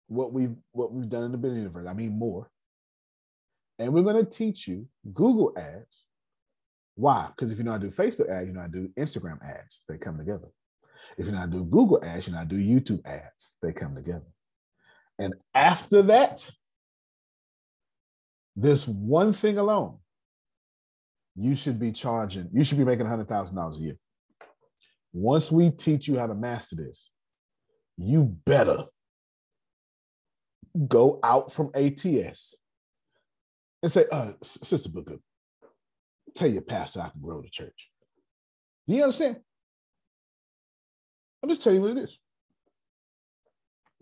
what we've, what we've done in the business universe. I mean more. And we're going to teach you Google ads. Why? Because if you know how to do Facebook ads, you know how to do Instagram ads. They come together. If you know how to do Google ads, you know how to do YouTube ads. They come together. And after that, this one thing alone, you should be charging, you should be making one hundred thousand dollars a year. Once we teach you how to master this, you better go out from A T S and say, uh, Sister Booker, tell your pastor I can grow the church. Do you understand? I'm just telling you what it is.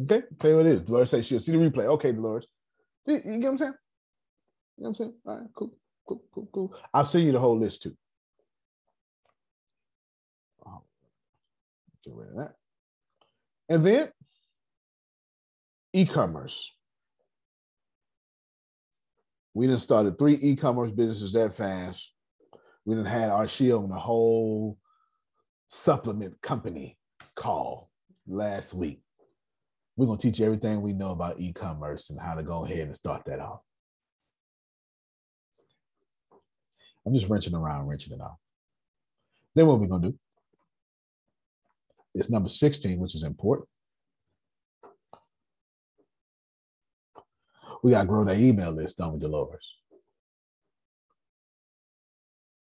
Okay? Tell you what it is. Dolores says she'll see the replay. Okay, Dolores. You get what I'm saying? You know what I'm saying? All right, cool, cool, cool, cool. I'll send you the whole list too. Oh, get rid of that. And then e-commerce. We done started three e-commerce businesses that fast. We done had our shield on a whole supplement company call last week. We're going to teach you everything we know about e-commerce and how to go ahead and start that off. I'm just wrenching around, wrenching it off. Then what we're going to do is number sixteen, which is important. We got to grow that email list, don't we, Dolores?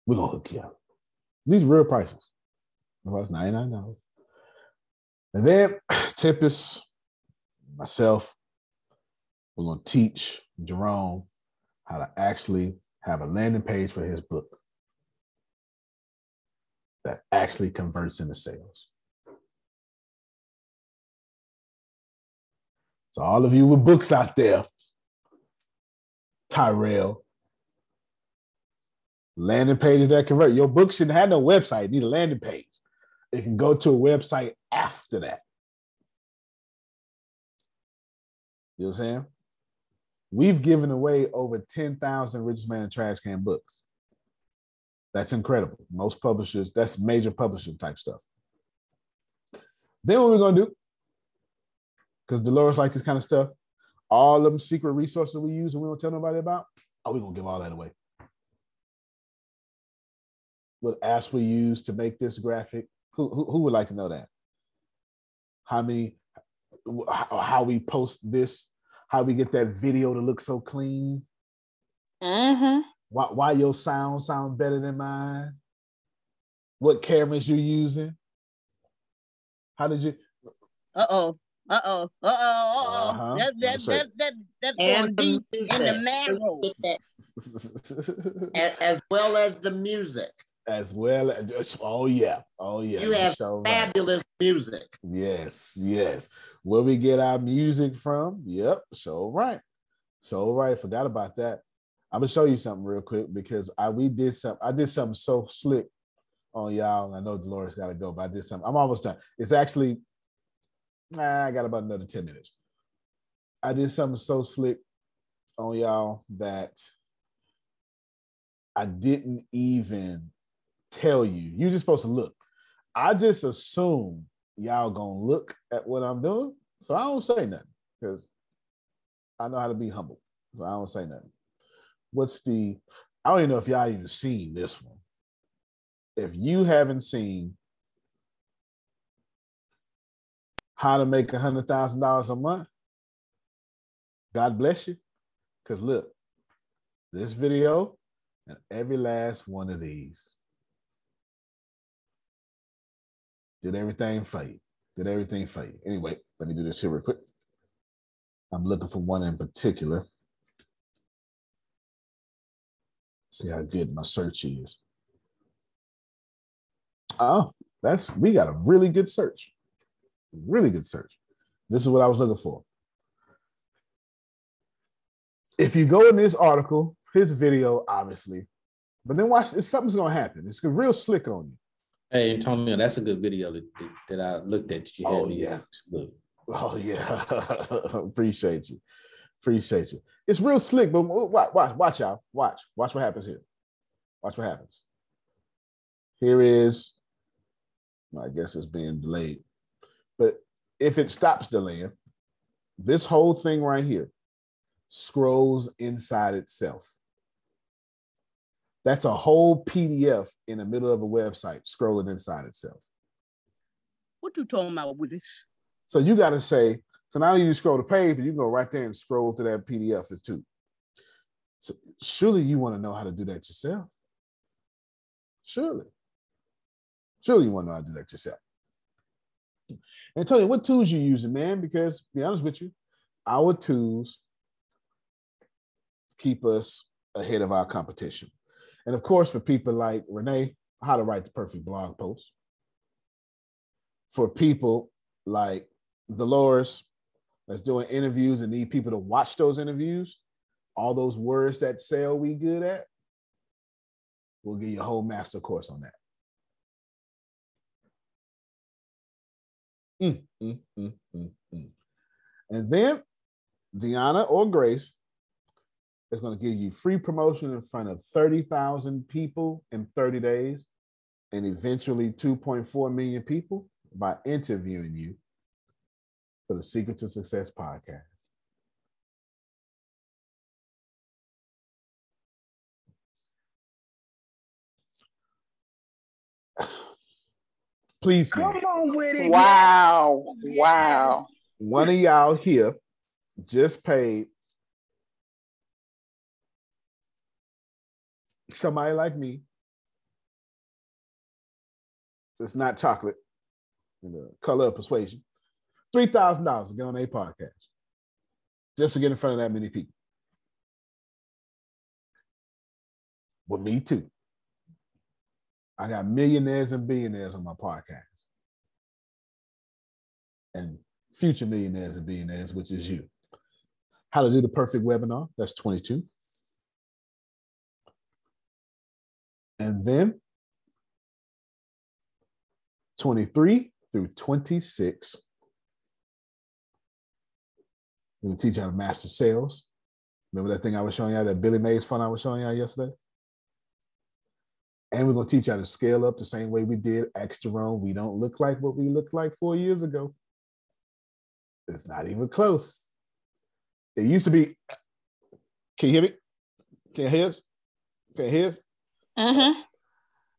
We're going to hook you up. These are real prices. Well, it's ninety-nine dollars. And then Tempest, myself, we're going to teach Jerome how to actually have a landing page for his book that actually converts into sales. So all of you with books out there, Tyrell, landing pages that convert. Your book shouldn't have no website. It needs a landing page. It can go to a website after that. You know what I'm saying? We've given away over ten thousand Richest Man in Trash Can books. That's incredible. Most publishers, that's major publishing type stuff. Then what we're going to do, because Dolores likes this kind of stuff, all them secret resources we use and we don't tell nobody about, oh, we're going to give all that away. What apps we use to make this graphic, who, who, who would like to know that? How many, how, how we post this, how we get that video to look so clean. Mm-hmm. Why, why your sound sound better than mine? What cameras you're using? How did you? Uh oh, uh oh, uh oh, uh oh. That that that that that's going deep in the marrow. as, as well as the music. As well as oh yeah, oh yeah. You have fabulous music. Yes, yes. Where we get our music from? Yep. So right, so right. Forgot about that. I'm gonna show you something real quick because I we did some. I did something so slick on y'all. I know Dolores got to go, but I did something. I'm almost done. It's actually, nah, I got about another ten minutes. I did something so slick on y'all that I didn't even tell you. You're just supposed to look. I just assume y'all gonna look at what I'm doing, so I don't say nothing because I know how to be humble. So I don't say nothing. What's the, I don't even know if y'all even seen this one. If you haven't seen how to make one hundred thousand dollars a month, God bless you. Because look, this video and every last one of these did everything for you. Did everything for you. Anyway, let me do this here real quick. I'm looking for one in particular. See how good my search is. Oh, that's, we got a really good search. Really good search. This is what I was looking for. If you go in this article, his video, obviously, but then watch, it's, something's going to happen. It's real slick on you. Hey, Antonio, that's a good video that, that I looked at. That you had. Oh, yeah. Look. Oh, yeah. Appreciate you. Appreciate you. It's real slick, but watch, watch, watch out. Watch, watch what happens here. Watch what happens. Here is, I guess it's being delayed, but if it stops delaying, this whole thing right here scrolls inside itself. That's a whole P D F in the middle of a website scrolling inside itself. What you talking about with this? So you got to say, so now you scroll the page, but you can go right there and scroll to that P D F too. So surely you want to know how to do that yourself. Surely. Surely you want to know how to do that yourself. And tell you what tools you're using, man, because to be honest with you, our tools keep us ahead of our competition. And of course, for people like Renee, how to write the perfect blog post. For people like Dolores, that's doing interviews and need people to watch those interviews, all those words that sell we good at, we'll give you a whole master course on that. Mm, mm, mm, mm, mm. And then Deanna or Grace is going to give you free promotion in front of thirty thousand people in thirty days and eventually two point four million people by interviewing you for the Secret to Success podcast. Please come on with it. Wow. Wow. One of y'all here just paid somebody like me. It's not chocolate, in the color of persuasion. three thousand dollars to get on a podcast just to get in front of that many people. Well, me too. I got millionaires and billionaires on my podcast and future millionaires and billionaires, which is you. How to do the perfect webinar, that's twenty-two. And then twenty-three through twenty-six. We're gonna teach you how to master sales. Remember that thing I was showing y'all, that Billy Mays fund I was showing y'all yesterday? And we're going to teach you how to scale up the same way we did Ask Jerome. We don't look like what we looked like four years ago. It's not even close. It used to be, can you hear me? Can you hear us? Can you hear us? Uh-huh.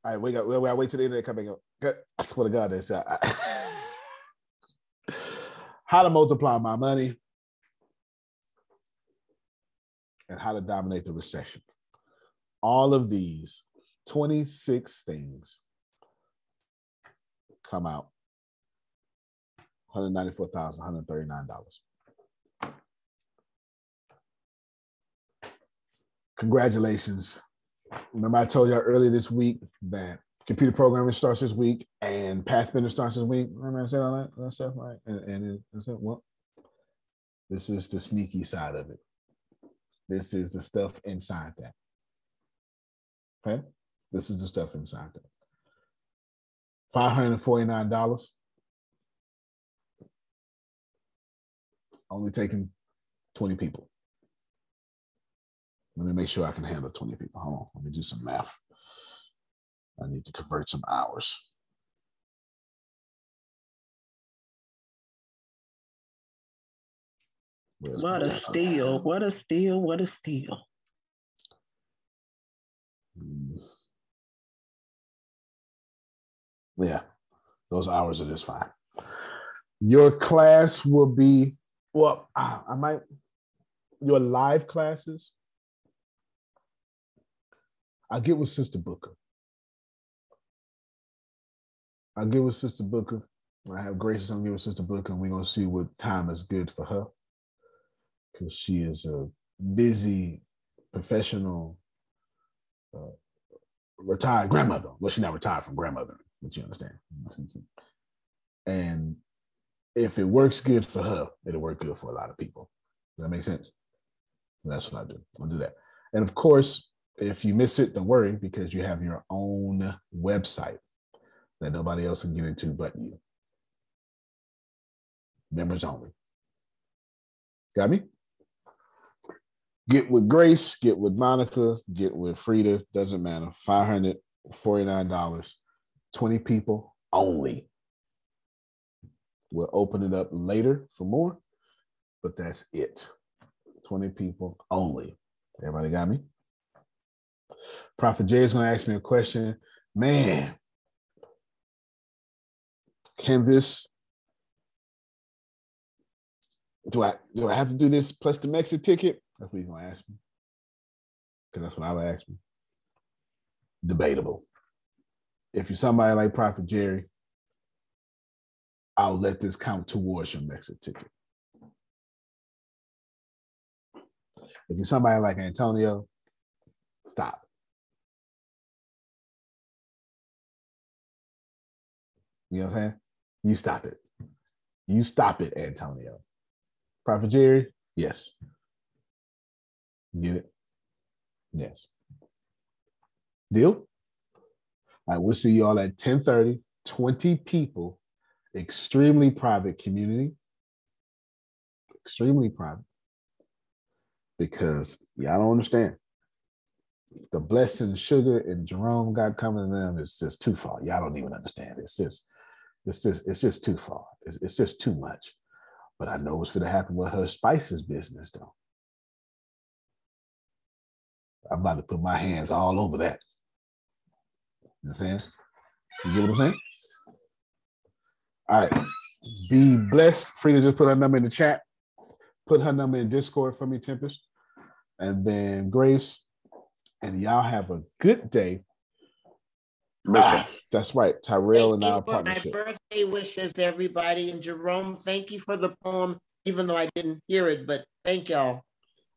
All right, wait, wait, wait till the internet come back up. I swear to God, that's I, I, how to multiply my money and how to dominate the recession. All of these twenty-six things come out one hundred ninety-four thousand one hundred thirty-nine dollars. Congratulations. Remember I told y'all earlier this week that computer programming starts this week and Pathfinder starts this week. Remember I said all that, that stuff, right? And, and it, said, well, this is the sneaky side of it. This is the stuff inside that. Okay? This is the stuff inside that. five hundred forty-nine dollars. Only taking twenty people. Let me make sure I can handle twenty people. Hold on, let me do some math. I need to convert some hours. Where's what a steal, what a steal, what a steal. Yeah, those hours are just fine. Your class will be, well, I might, your live classes, I get with Sister Booker. I get with Sister Booker. I have gracious. I'm get with Sister Booker, and we're gonna see what time is good for her, because she is a busy professional, uh, retired grandmother. Well, she's not retired from grandmother, but you understand. And if it works good for her, it'll work good for a lot of people. Does that make sense? And that's what I do. I'll do that, and of course. If you miss it, don't worry, because you have your own website that nobody else can get into but you. Members only. Got me? Get with Grace, get with Monica, get with Frida, doesn't matter. five hundred forty-nine dollars, twenty people only. We'll open it up later for more, but that's it. twenty people only. Everybody got me? Prophet Jay is going to ask me a question. Man, can this, do I do I have to do this plus the Mexit ticket? That's what he's going to ask me. Because that's what I would ask me. Debatable. If you're somebody like Prophet Jerry, I'll let this count towards your Mexit ticket. If you're somebody like Antonio, stop. You know what I'm saying? You stop it. You stop it, Antonio. Prophet Jerry? Yes. Get it? Yes. Deal? I will right, we'll see you all at ten thirty, twenty people, extremely private community. Extremely private. Because y'all don't understand. The blessing Sugar and Jerome got coming to them is just too far. Y'all don't even understand. It's just, it's just, it's just too far. It's, it's just too much. But I know what's going to happen with her spices business, though. I'm about to put my hands all over that. You know what I'm saying? You get what I'm saying? All right. Be blessed. Frida just put her number in the chat. Put her number in Discord for me, Tempest. And then Grace. And y'all have a good day. Ah, that's right. Tyrell and our partnership. My birthday wishes, everybody. And Jerome, thank you for the poem, even though I didn't hear it, but thank y'all.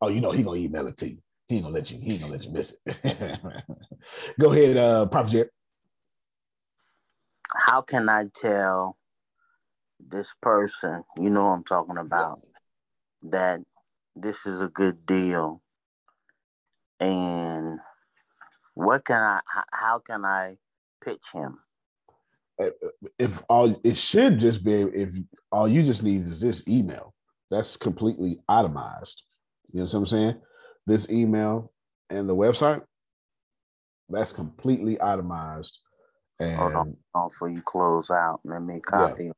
Oh, you know, he going to email it to you. He ain't going to let you, he ain't going to let you miss it. Go ahead, uh, Prophet Jared. How can I tell this person, you know what I'm talking about, that this is a good deal? And what can I, how can I pitch him? If all, it should just be, if all you just need is this email, that's completely itemized. You know what I'm saying? This email and the website, That's completely itemized. And hold on, hold on before you close out, let me copy. Yeah.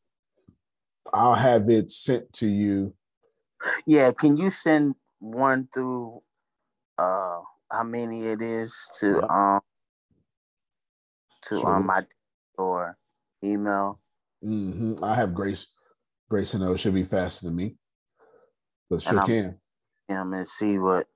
I'll have it sent to you. Yeah, can you send one through uh how many it is to yeah. um to sure. um my or email? Mm-hmm. I have Grace. Grace and O should be faster than me, but sure can. Him and see what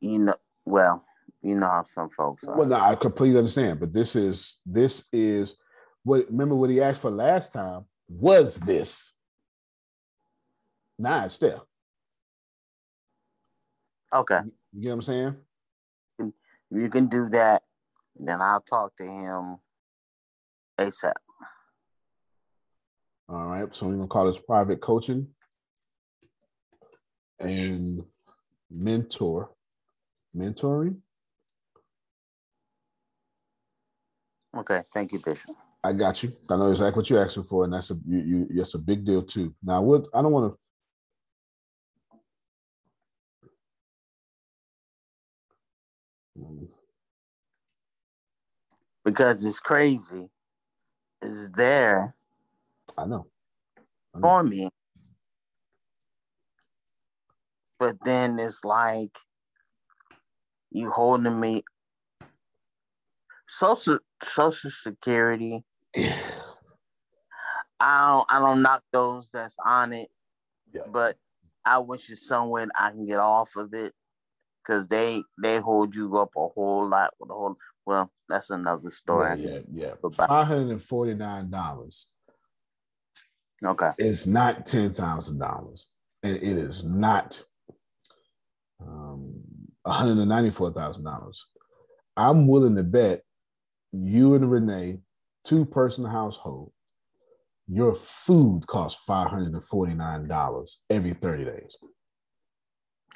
you know. Well, you know how some folks are. Well, no, I completely understand, but this is this is what. Remember what he asked for last time was this. Nah, it's there. Okay, you get what I'm saying? You can do that. Then I'll talk to him ASAP. All right, so we're gonna call this private coaching and mentor, mentoring. Okay, thank you, Bishop. I got you. I know exactly what you're asking for, and that's a you. you that's a big deal too. Now, what I don't want to. Because it's crazy, it's there. I know. I know for me, but then it's like you holding me. Social Social Security. Yeah. I don't. I don't knock those that's on it, yeah. But I wish it's somewhere I can get off of it because they they hold you up a whole lot with a whole. Well, that's another story. Yeah, yeah. yeah. five hundred forty-nine dollars. Okay. It's not ten thousand dollars. And it is not um, one hundred ninety-four thousand dollars. I'm willing to bet you and Renee, two-person household, your food costs five hundred forty-nine dollars every thirty days.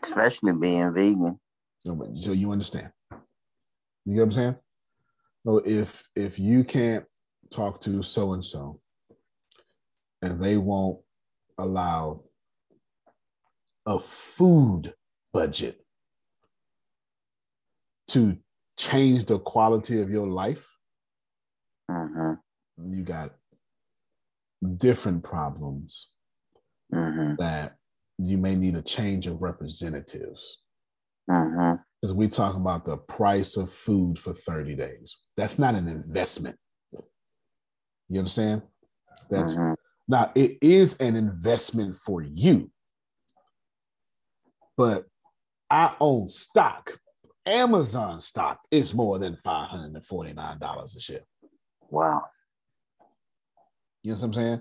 Especially being vegan. So you understand. You know what I'm saying? So if if you can't talk to so and so, and they won't allow a food budget to change the quality of your life, mm-hmm. you got different problems mm-hmm. that you may need a change of representatives. Mm-hmm. Because we talk about the price of food for thirty days. That's not an investment. You understand? That's mm-hmm. Now, it is an investment for you. But I own stock. Amazon stock is more than five hundred forty-nine dollars a share. Wow. You know what I'm saying?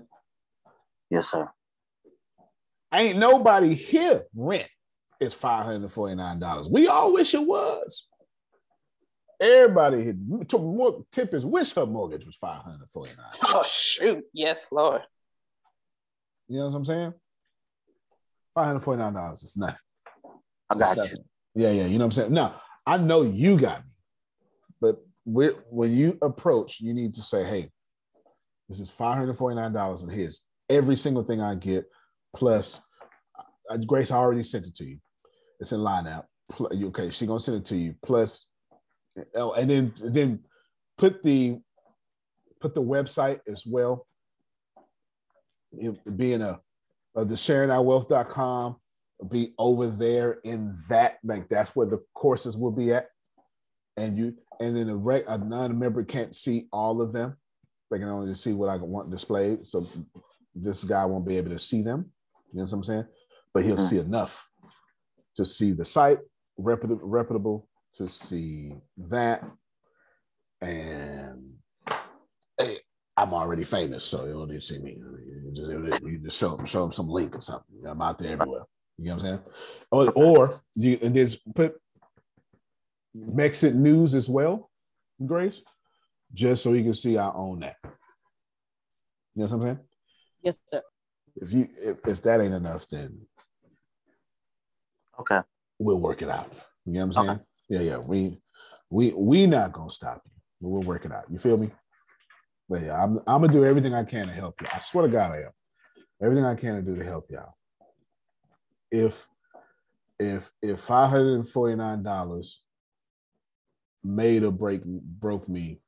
Yes, sir. Ain't nobody here rent. It's five hundred forty-nine dollars. We all wish it was. Everybody had, Tippers wish her mortgage was five hundred forty-nine dollars. Oh, shoot. Yes, Lord. You know what I'm saying? five hundred forty-nine dollars is nothing. I got nothing. You. Yeah, yeah. You know what I'm saying? Now, I know you got me. But when you approach, you need to say, hey, this is five hundred forty-nine dollars and here's every single thing I get, plus Grace, I already sent it to you. It's in line out. Okay, she's gonna send it to you. Plus, oh, and then then put the put the website as well. It being a, a the sharing our wealth dot com be over there in that. Like that's where the courses will be at. And you and then a, rec, a non-member can't see all of them. They can only see what I want displayed. So this guy won't be able to see them. You know what I'm saying? But he'll mm-hmm. see enough to see the site, reputable, reputable to see that. And hey, I'm already famous, so you don't need to see me. You just, you just show, show them some link or something. I'm out there everywhere. You know what I'm saying? Or, or you, and then put Mexit News as well, Grace, just so you can see I own that. You know what I'm saying? Yes, sir. If you if, if that ain't enough, then okay, we'll work it out. You know what I'm saying? Okay. Yeah, yeah. We we we not gonna stop you. We'll work it out. You feel me? But yeah, I'm I'm gonna do everything I can to help you. I swear to God, I am. Everything I can to do to help y'all. If if if five hundred forty-nine dollars made or break broke me.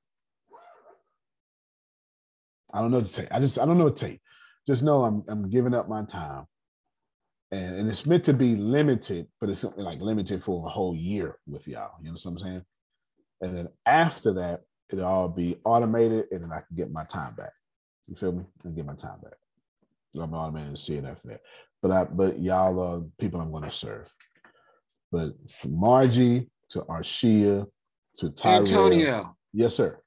I don't know what to say. I just I don't know what to say. Just know I'm I'm giving up my time, and and it's meant to be limited, but it's something like limited for a whole year with y'all. You know what I'm saying? And then after that, it'll all be automated, and then I can get my time back. You feel me? I can get my time back. I'm automated to see it after that. But I but y'all are people I'm going to serve. But from Margie to Arshia to Tyrell. Antonio. Yes, sir.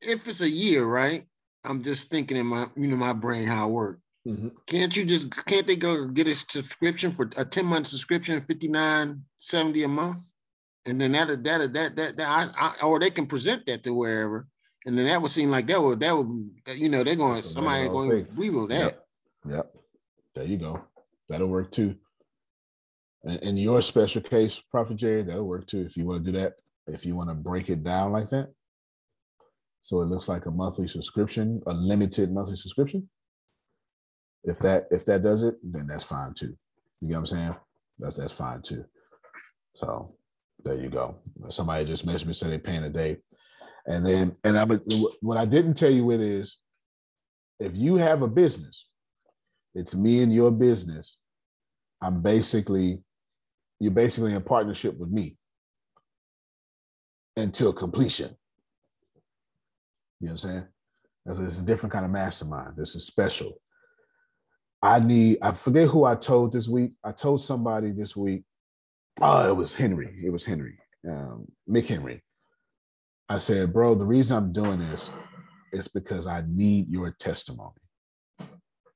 If it's a year, right? I'm just thinking in my, you know, my brain how it works. Mm-hmm. Can't you just can't they go get a subscription for a ten month subscription, fifty-nine seventy a month, and then that that that that, that I, I, or they can present that to wherever, and then that would seem like that would that would you know they're going That's somebody ain't going to reveal that. Yep. Yep, there you go. That'll work too. And in your special case, Prophet Jerry, that'll work too if you want to do that. If you want to break it down like that. So it looks like a monthly subscription, a limited monthly subscription. If that if that does it, then that's fine too. You get what I'm saying? That's that's fine too. So there you go. Somebody just messaged me said they're paying a day, and then and I what I didn't tell you with is, if you have a business, it's me and your business. I'm basically you're basically in partnership with me until completion. You know what I'm saying? That's, it's a different kind of mastermind. This is special. I need, I forget who I told this week. I told somebody this week. Oh, it was Henry. It was Henry, um, Mick Henry. I said, bro, the reason I'm doing this is because I need your testimony.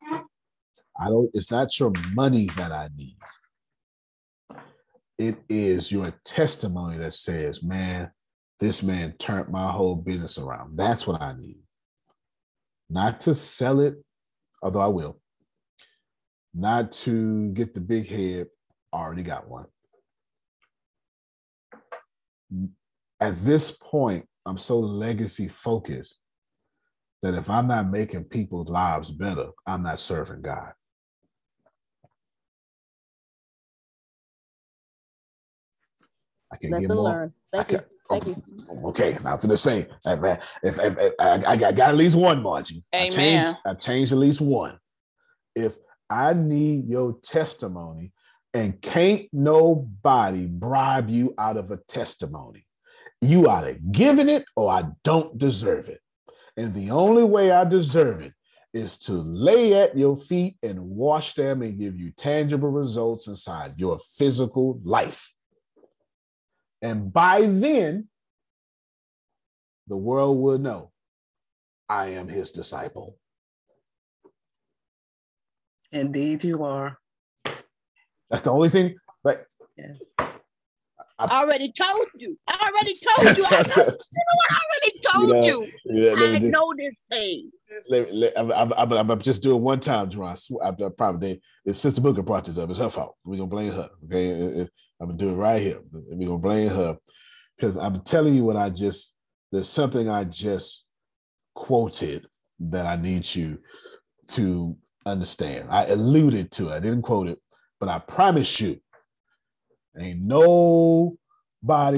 I don't, it's not your money that I need. It is your testimony that says, man, this man turned my whole business around. That's what I need. Not to sell it, although I will. Not to get the big head. I already got one. At this point, I'm so legacy focused that if I'm not making people's lives better, I'm not serving God. I can't Lesson get more. Learned. Thank you. Thank you. Okay, now for the same, if I, if, if, if, I, I got at least one, Margie. Amen. I changed, I changed at least one. If I need your testimony, and can't nobody bribe you out of a testimony, you either giving it or I don't deserve it. And the only way I deserve it is to lay at your feet and wash them and give you tangible results inside your physical life. And by then, the world will know I am his disciple. Indeed, you are. That's the only thing. Like, yes. I, I already told you. I already told you. I, I, you know, I already told you. Know, you. Yeah, I just, know this thing. Let, let, I'm, I'm, I'm, I'm just doing one time, Jerron. I, I probably it's Sister Booker brought this up. It's her fault. We're gonna blame her. Okay. It, it, I'm gonna do it right here. We're gonna blame her because I'm telling you what I just. There's something I just quoted that I need you to understand. I alluded to it. I didn't quote it, but I promise you, ain't nobody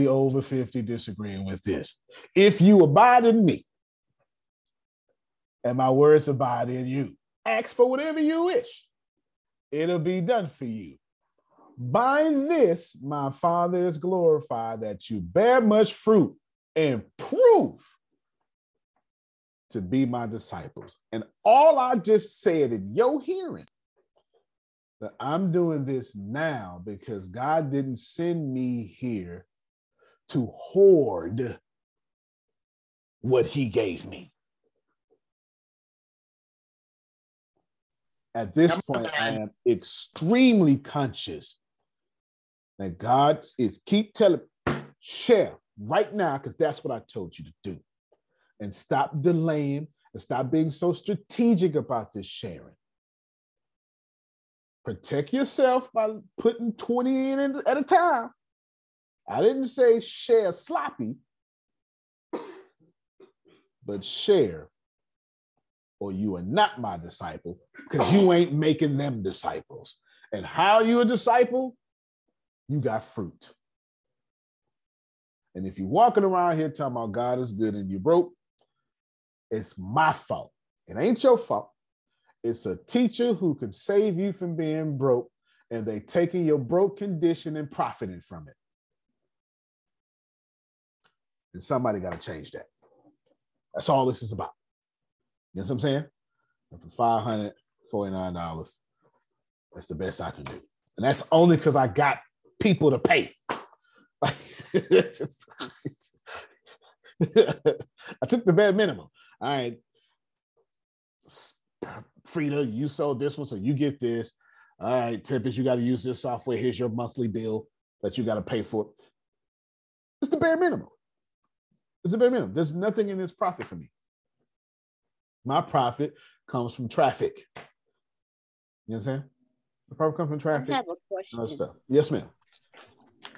over fifty disagreeing with this. If you abide in me, and my words abide in you, ask for whatever you wish. It'll be done for you. By this, my Father is glorified that you bear much fruit and prove to be my disciples. And all I just said in your hearing, that I'm doing this now because God didn't send me here to hoard what he gave me. At this point, I am extremely conscious that God is keep telling, share right now, because that's what I told you to do. And stop delaying and stop being so strategic about this sharing. Protect yourself by putting twenty in at a time. I didn't say share sloppy, but share, or you are not my disciple because you ain't making them disciples. And how are you a disciple? You got fruit. And if you're walking around here talking about God is good and you're broke, it's my fault. It ain't your fault. It's a teacher who can save you from being broke, and they taking your broke condition and profiting from it. And somebody got to change that. That's all this is about. You know what I'm saying? And for five hundred forty-nine dollars, that's the best I can do. And that's only because I got people to pay. Like, just, I took the bare minimum. All right, Frida, you sold this one, so you get this. All right, Tempest, you got to use this software. Here's your monthly bill that you got to pay for. It's the bare minimum. It's the bare minimum. There's nothing in this profit for me. My profit comes from traffic. You know what I'm saying? The profit comes from traffic. I have a question. Stuff. Yes, ma'am.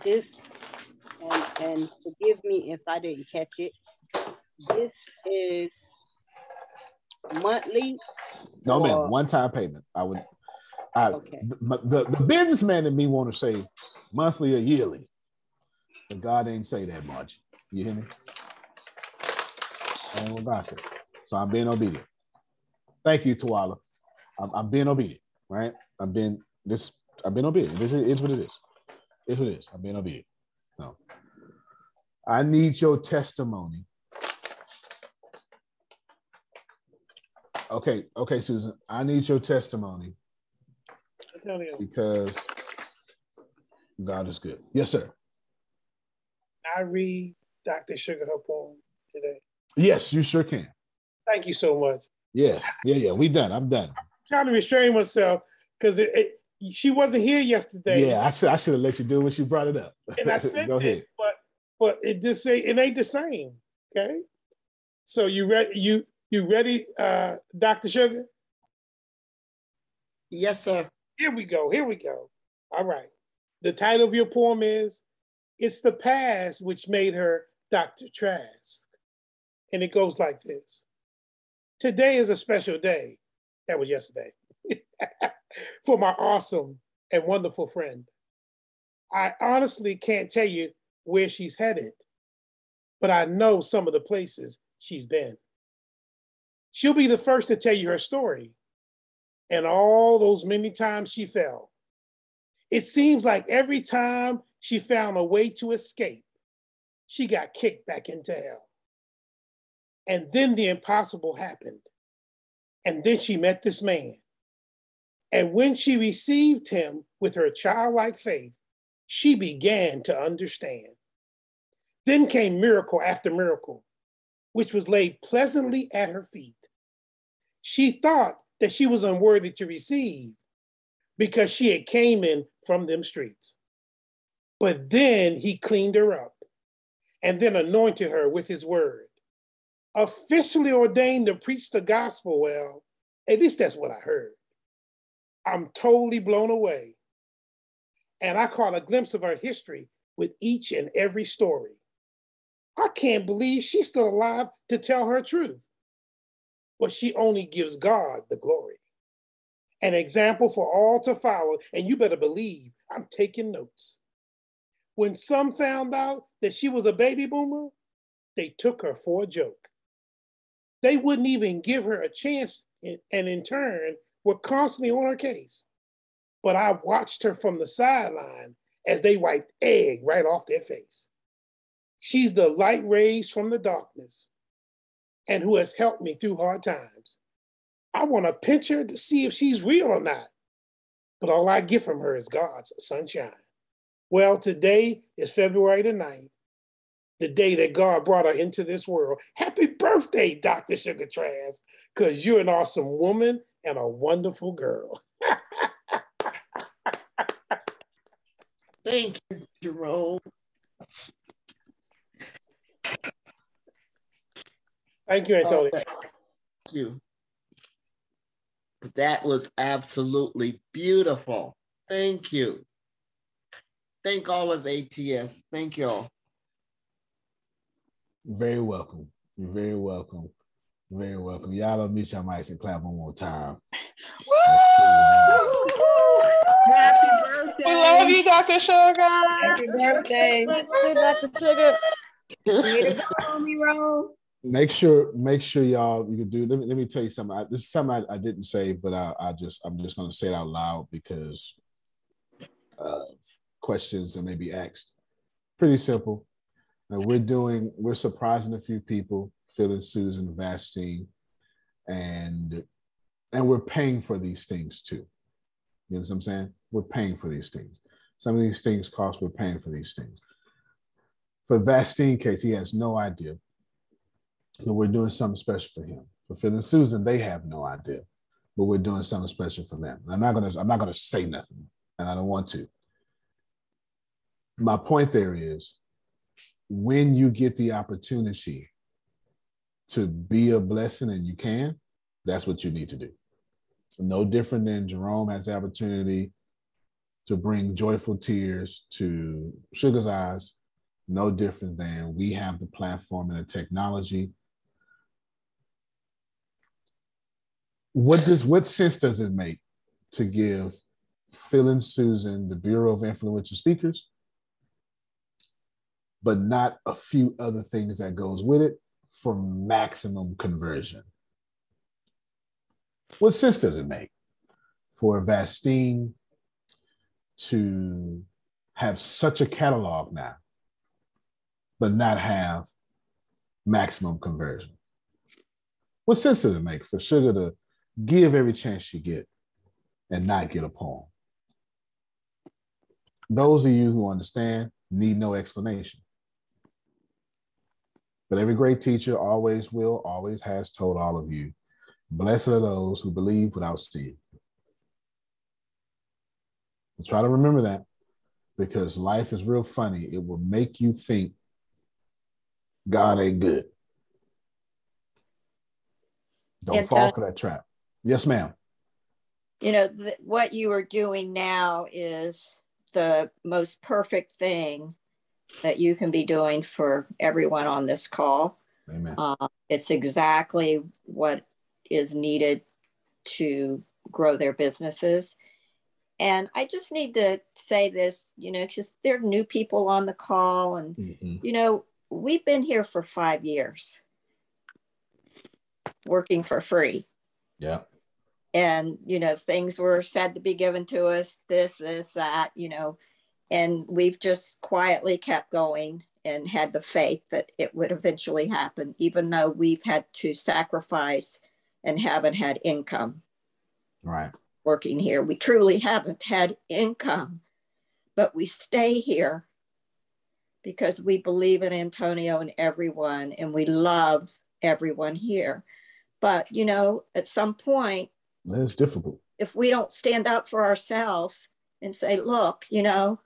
This, and, and forgive me if I didn't catch it, this is monthly? No, or... ma'am, one-time payment. I would, I, okay. The, the, the businessman in me want to say monthly or yearly, but God ain't say that, Margie. You hear me? I ain't what God said. So I'm being obedient. Thank you, Tawala. I'm, I'm being obedient, right? I've been this. I've been obedient. This is, is what it is. It's what it is. I've been obedient. No, I need your testimony. Okay, okay, Susan. I need your testimony because God is good. Yes, sir. I read Doctor Sugar her poem today. Yes, you sure can. Thank you so much. Yes, yeah, yeah. We done. I'm done. I'm trying to restrain myself because it, it, she wasn't here yesterday. Yeah, I should I should have let you do it when she brought it up. And I sent Go it, ahead. but but it just say it ain't the same. Okay, so you read you. You ready, uh, Doctor Sugar? Yes, sir. Here we go. Here we go. All right. The title of your poem is It's the Past Which Made Her Doctor Trask. And it goes like this. Today is a special day. That was yesterday. For my awesome and wonderful friend. I honestly can't tell you where she's headed, but I know some of the places she's been. She'll be the first to tell you her story and all those many times she fell. It seems like every time she found a way to escape, she got kicked back into hell. And then the impossible happened. And then she met this man. And when she received him with her childlike faith, she began to understand. Then came miracle after miracle, which was laid pleasantly at her feet. She thought that she was unworthy to receive because she had came in from them streets. But then he cleaned her up and then anointed her with his word. Officially ordained to preach the gospel well, at least that's what I heard. I'm totally blown away. And I caught a glimpse of her history with each and every story. I can't believe she's still alive to tell her truth. But she only gives God the glory. An example for all to follow, and you better believe I'm taking notes. When some found out that she was a baby boomer, they took her for a joke. They wouldn't even give her a chance, and in turn, were constantly on her case. But I watched her from the sideline as they wiped egg right off their face. She's the light rays from the darkness and who has helped me through hard times. I want to pinch her to see if she's real or not, but all I get from her is God's sunshine. Well, today is February the ninth, the day that God brought her into this world. Happy birthday, Doctor Sugar Trask, because you're an awesome woman and a wonderful girl. Thank you, Jerome. Thank you, Antonio. Oh, thank you. That was absolutely beautiful. Thank you. Thank all of A T S. Thank y'all. Very welcome. You're very welcome. Very welcome. Y'all love me, y'all mics, and clap one more time. Woo! Happy birthday. We love you, Doctor Sugar. Happy birthday. Happy birthday, Doctor Sugar. Way to go, homie roll. Make sure, make sure y'all, you can do, let me, let me tell you something. I, this is something I, I didn't say, but I, I just, I'm just going to say it out loud because of questions that may be asked. Pretty simple. Now we're doing, we're surprising a few people, Phil and Susan, Vastine, and, and we're paying for these things too. You know what I'm saying? We're paying for these things. Some of these things cost, we're paying for these things. For Vastine case, he has no idea that we're doing something special for him. For Phil and Susan, they have no idea, but we're doing something special for them. And I'm not gonna, I'm not gonna say nothing, and I don't want to. My point there is, when you get the opportunity to be a blessing, and you can, that's what you need to do. No different than Jerome has the opportunity to bring joyful tears to Sugar's eyes. No different than we have the platform and the technology. What does, what sense does it make to give Phil and Susan the Bureau of Influential Speakers, but not a few other things that goes with it for maximum conversion? What sense does it make for Vastine to have such a catalog now, but not have maximum conversion? What sense does it make for Sugar to give every chance she get and not get a poem? Those of you who understand need no explanation. But every great teacher always will, always has told all of you, blessed are those who believe without seeing. And try to remember that, because life is real funny. It will make you think God ain't good. Don't Antonio, fall for that trap. Yes, ma'am. You know, th- what you are doing now is the most perfect thing that you can be doing for everyone on this call. Amen. Uh, it's exactly what is needed to grow their businesses. And I just need to say this, you know, because there are new people on the call and, mm-hmm. you know, we've been here for five years working for free. Yeah. And, you know, things were said to be given to us, this, this, that, you know, and we've just quietly kept going and had the faith that it would eventually happen, even though we've had to sacrifice and haven't had income. Right. Working here, we truly haven't had income, but we stay here because we believe in Antonio and everyone, and we love everyone here. But, you know, at some point, it's difficult. If we don't stand up for ourselves and say, look, you know,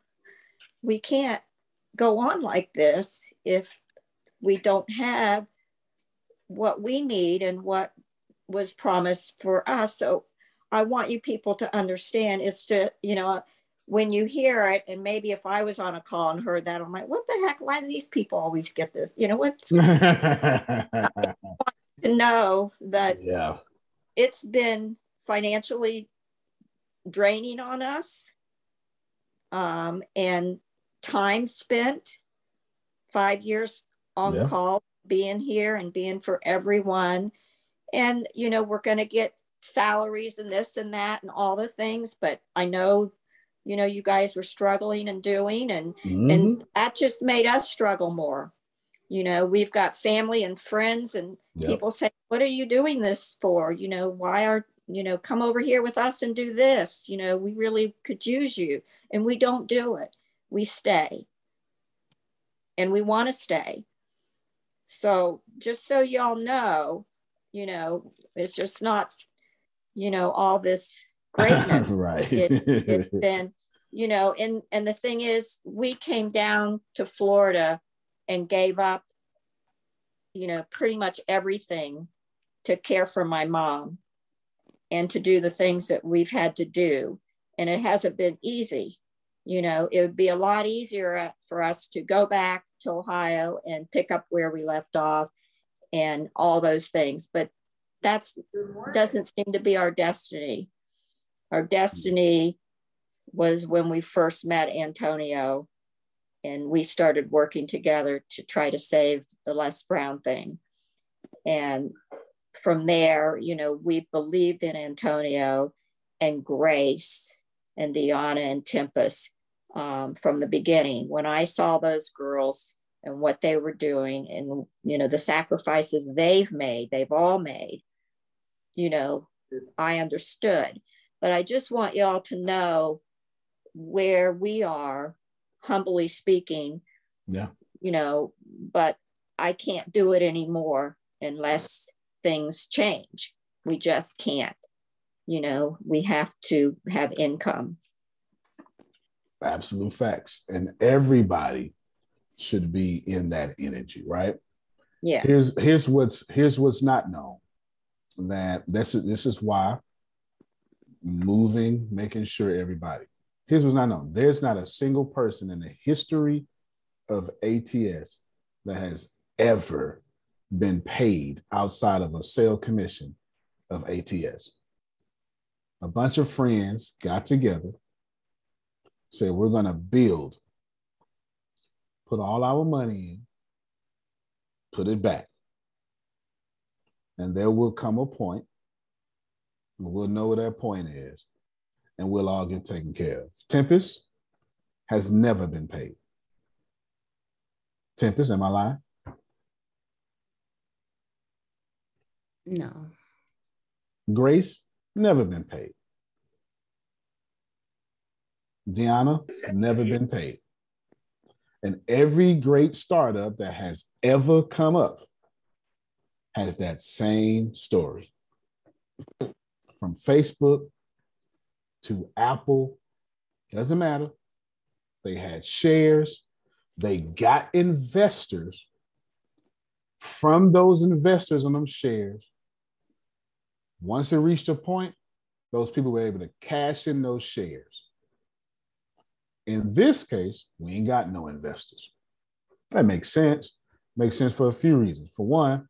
we can't go on like this if we don't have what we need and what was promised for us. So I want you people to understand, it's to, you know, when you hear it, and maybe if I was on a call and heard that, I'm like, what the heck? Why do these people always get this? You know what's I want to know that yeah. It's been financially draining on us, um, and time spent, five years on yeah. call, being here and being for everyone. And, you know, we're going to get salaries and this and that and all the things, but I know, you know, you guys were struggling and doing, and mm-hmm. and that just made us struggle more. You know, we've got family and friends and yep. people say, what are you doing this for? You know, why are, you know, come over here with us and do this. You know, we really could use you, and we don't do it. We stay, and we want to stay. So just so y'all know, you know, it's just not, you know, all this greatness. Right. It, it's been, you know, and, and the thing is, we came down to Florida and gave up, you know, pretty much everything to care for my mom and to do the things that we've had to do. And it hasn't been easy. You know, it would be a lot easier for us to go back to Ohio and pick up where we left off and all those things, but that's doesn't seem to be our destiny. Our destiny was when we first met Antonio and we started working together to try to save the Les Brown thing. And from there, you know, we believed in Antonio and Grace and Deanna and Tempest um, from the beginning. When I saw those girls and what they were doing and, you know, the sacrifices they've made, they've all made, you know, I understood. But I just want y'all to know where we are, humbly speaking, yeah, you know, but I can't do it anymore unless things change. We just can't, you know, we have to have income. Absolute facts. And everybody should be in that energy, right? Yes. Here's, here's what's, here's what's not known. That this is, this is why moving, making sure everybody, here's what's not known. There's not a single person in the history of A T S that has ever been paid outside of a sale commission of A T S. A bunch of friends got together, said, we're going to build, put all our money in, put it back. And there will come a point, and we'll know what that point is, and we'll all get taken care of. Tempest has never been paid. Tempest, am I lying? No. Grace, never been paid. Deanna, never been paid. And every great startup that has ever come up has that same story. From Facebook to Apple, doesn't matter. They had shares. They got investors. From those investors on them shares, once it reached a point, those people were able to cash in those shares. In this case, we ain't got no investors. That makes sense. Makes sense for a few reasons. For one,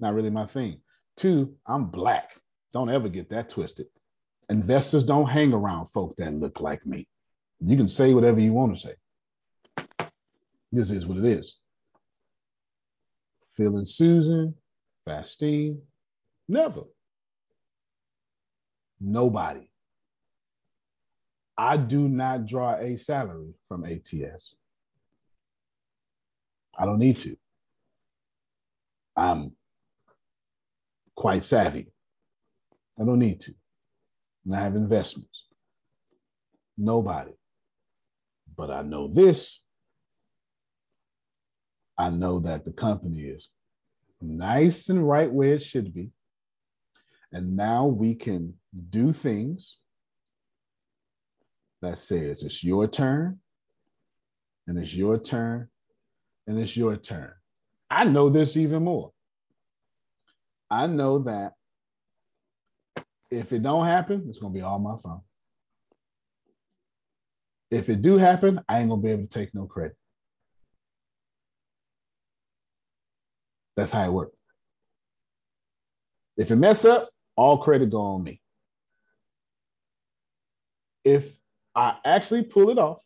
not really my thing. Two, I'm Black. Don't ever get that twisted. Investors don't hang around folk that look like me. You can say whatever you want to say. This is what it is. Phil and Susan, Bastine, never. Nobody. I do not draw a salary from A T S. I don't need to. I'm quite savvy. I don't need to. And I have investments. Nobody. But I know this. I know that the company is nice and right where it should be. And now we can do things that says it's your turn, and it's your turn, and it's your turn. I know this even more. I know that if it don't happen, it's going to be all my fault. If it do happen, I ain't going to be able to take no credit. That's how it works. If it mess up, all credit go on me. If I actually pull it off,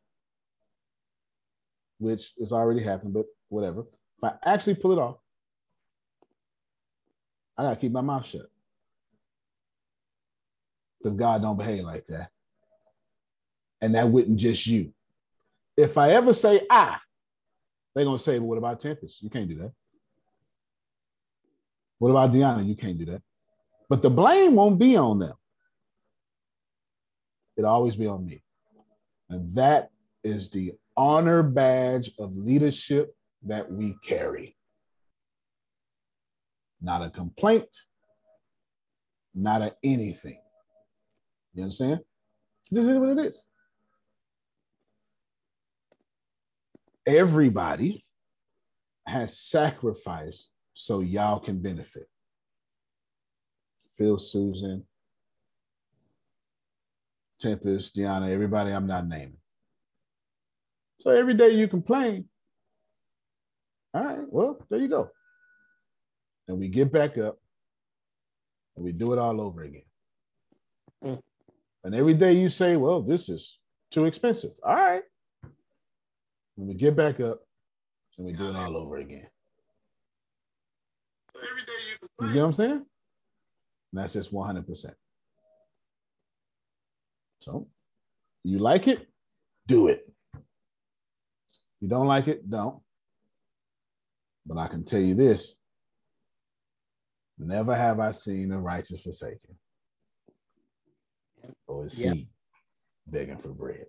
which has already happened, but whatever. If I actually pull it off, I got to keep my mouth shut. Because God don't behave like that. And that wouldn't just you. If I ever say, ah, they're going to say, well, what about Tempest? You can't do that. What about Deanna? You can't do that. But the blame won't be on them. It'll always be on me. And that is the honor badge of leadership that we carry. Not a complaint, not a anything. You understand? This is what it is. Everybody has sacrificed so y'all can benefit. Phil, Susan, Tempest, Deanna, everybody I'm not naming. So every day you complain, all right, well, there you go. And we get back up and we do it all over again. Mm. And every day you say, well, this is too expensive. All right. When we get back up, and we do it all over again. So every day you complain. You get what I'm saying? And that's just one hundred percent. So you like it, do it. You don't like it, don't. But I can tell you this, never have I seen the righteous forsaken or his seed begging for bread.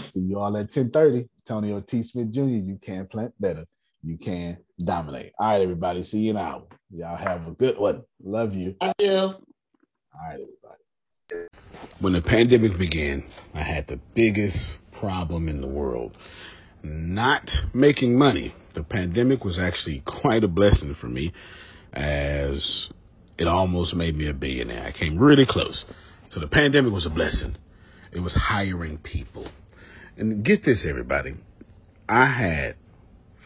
See you all at ten thirty. Antonio T. Smith Junior You can plant better. You can dominate. All right, everybody. See you in an hour. Y'all have a good one. Love you. Love you. All right, everybody. When the pandemic began, I had the biggest problem in the world. Not making money. The pandemic was actually quite a blessing for me, as it almost made me a billionaire. I came really close. So the pandemic was a blessing. It was hiring people. And get this, everybody. I had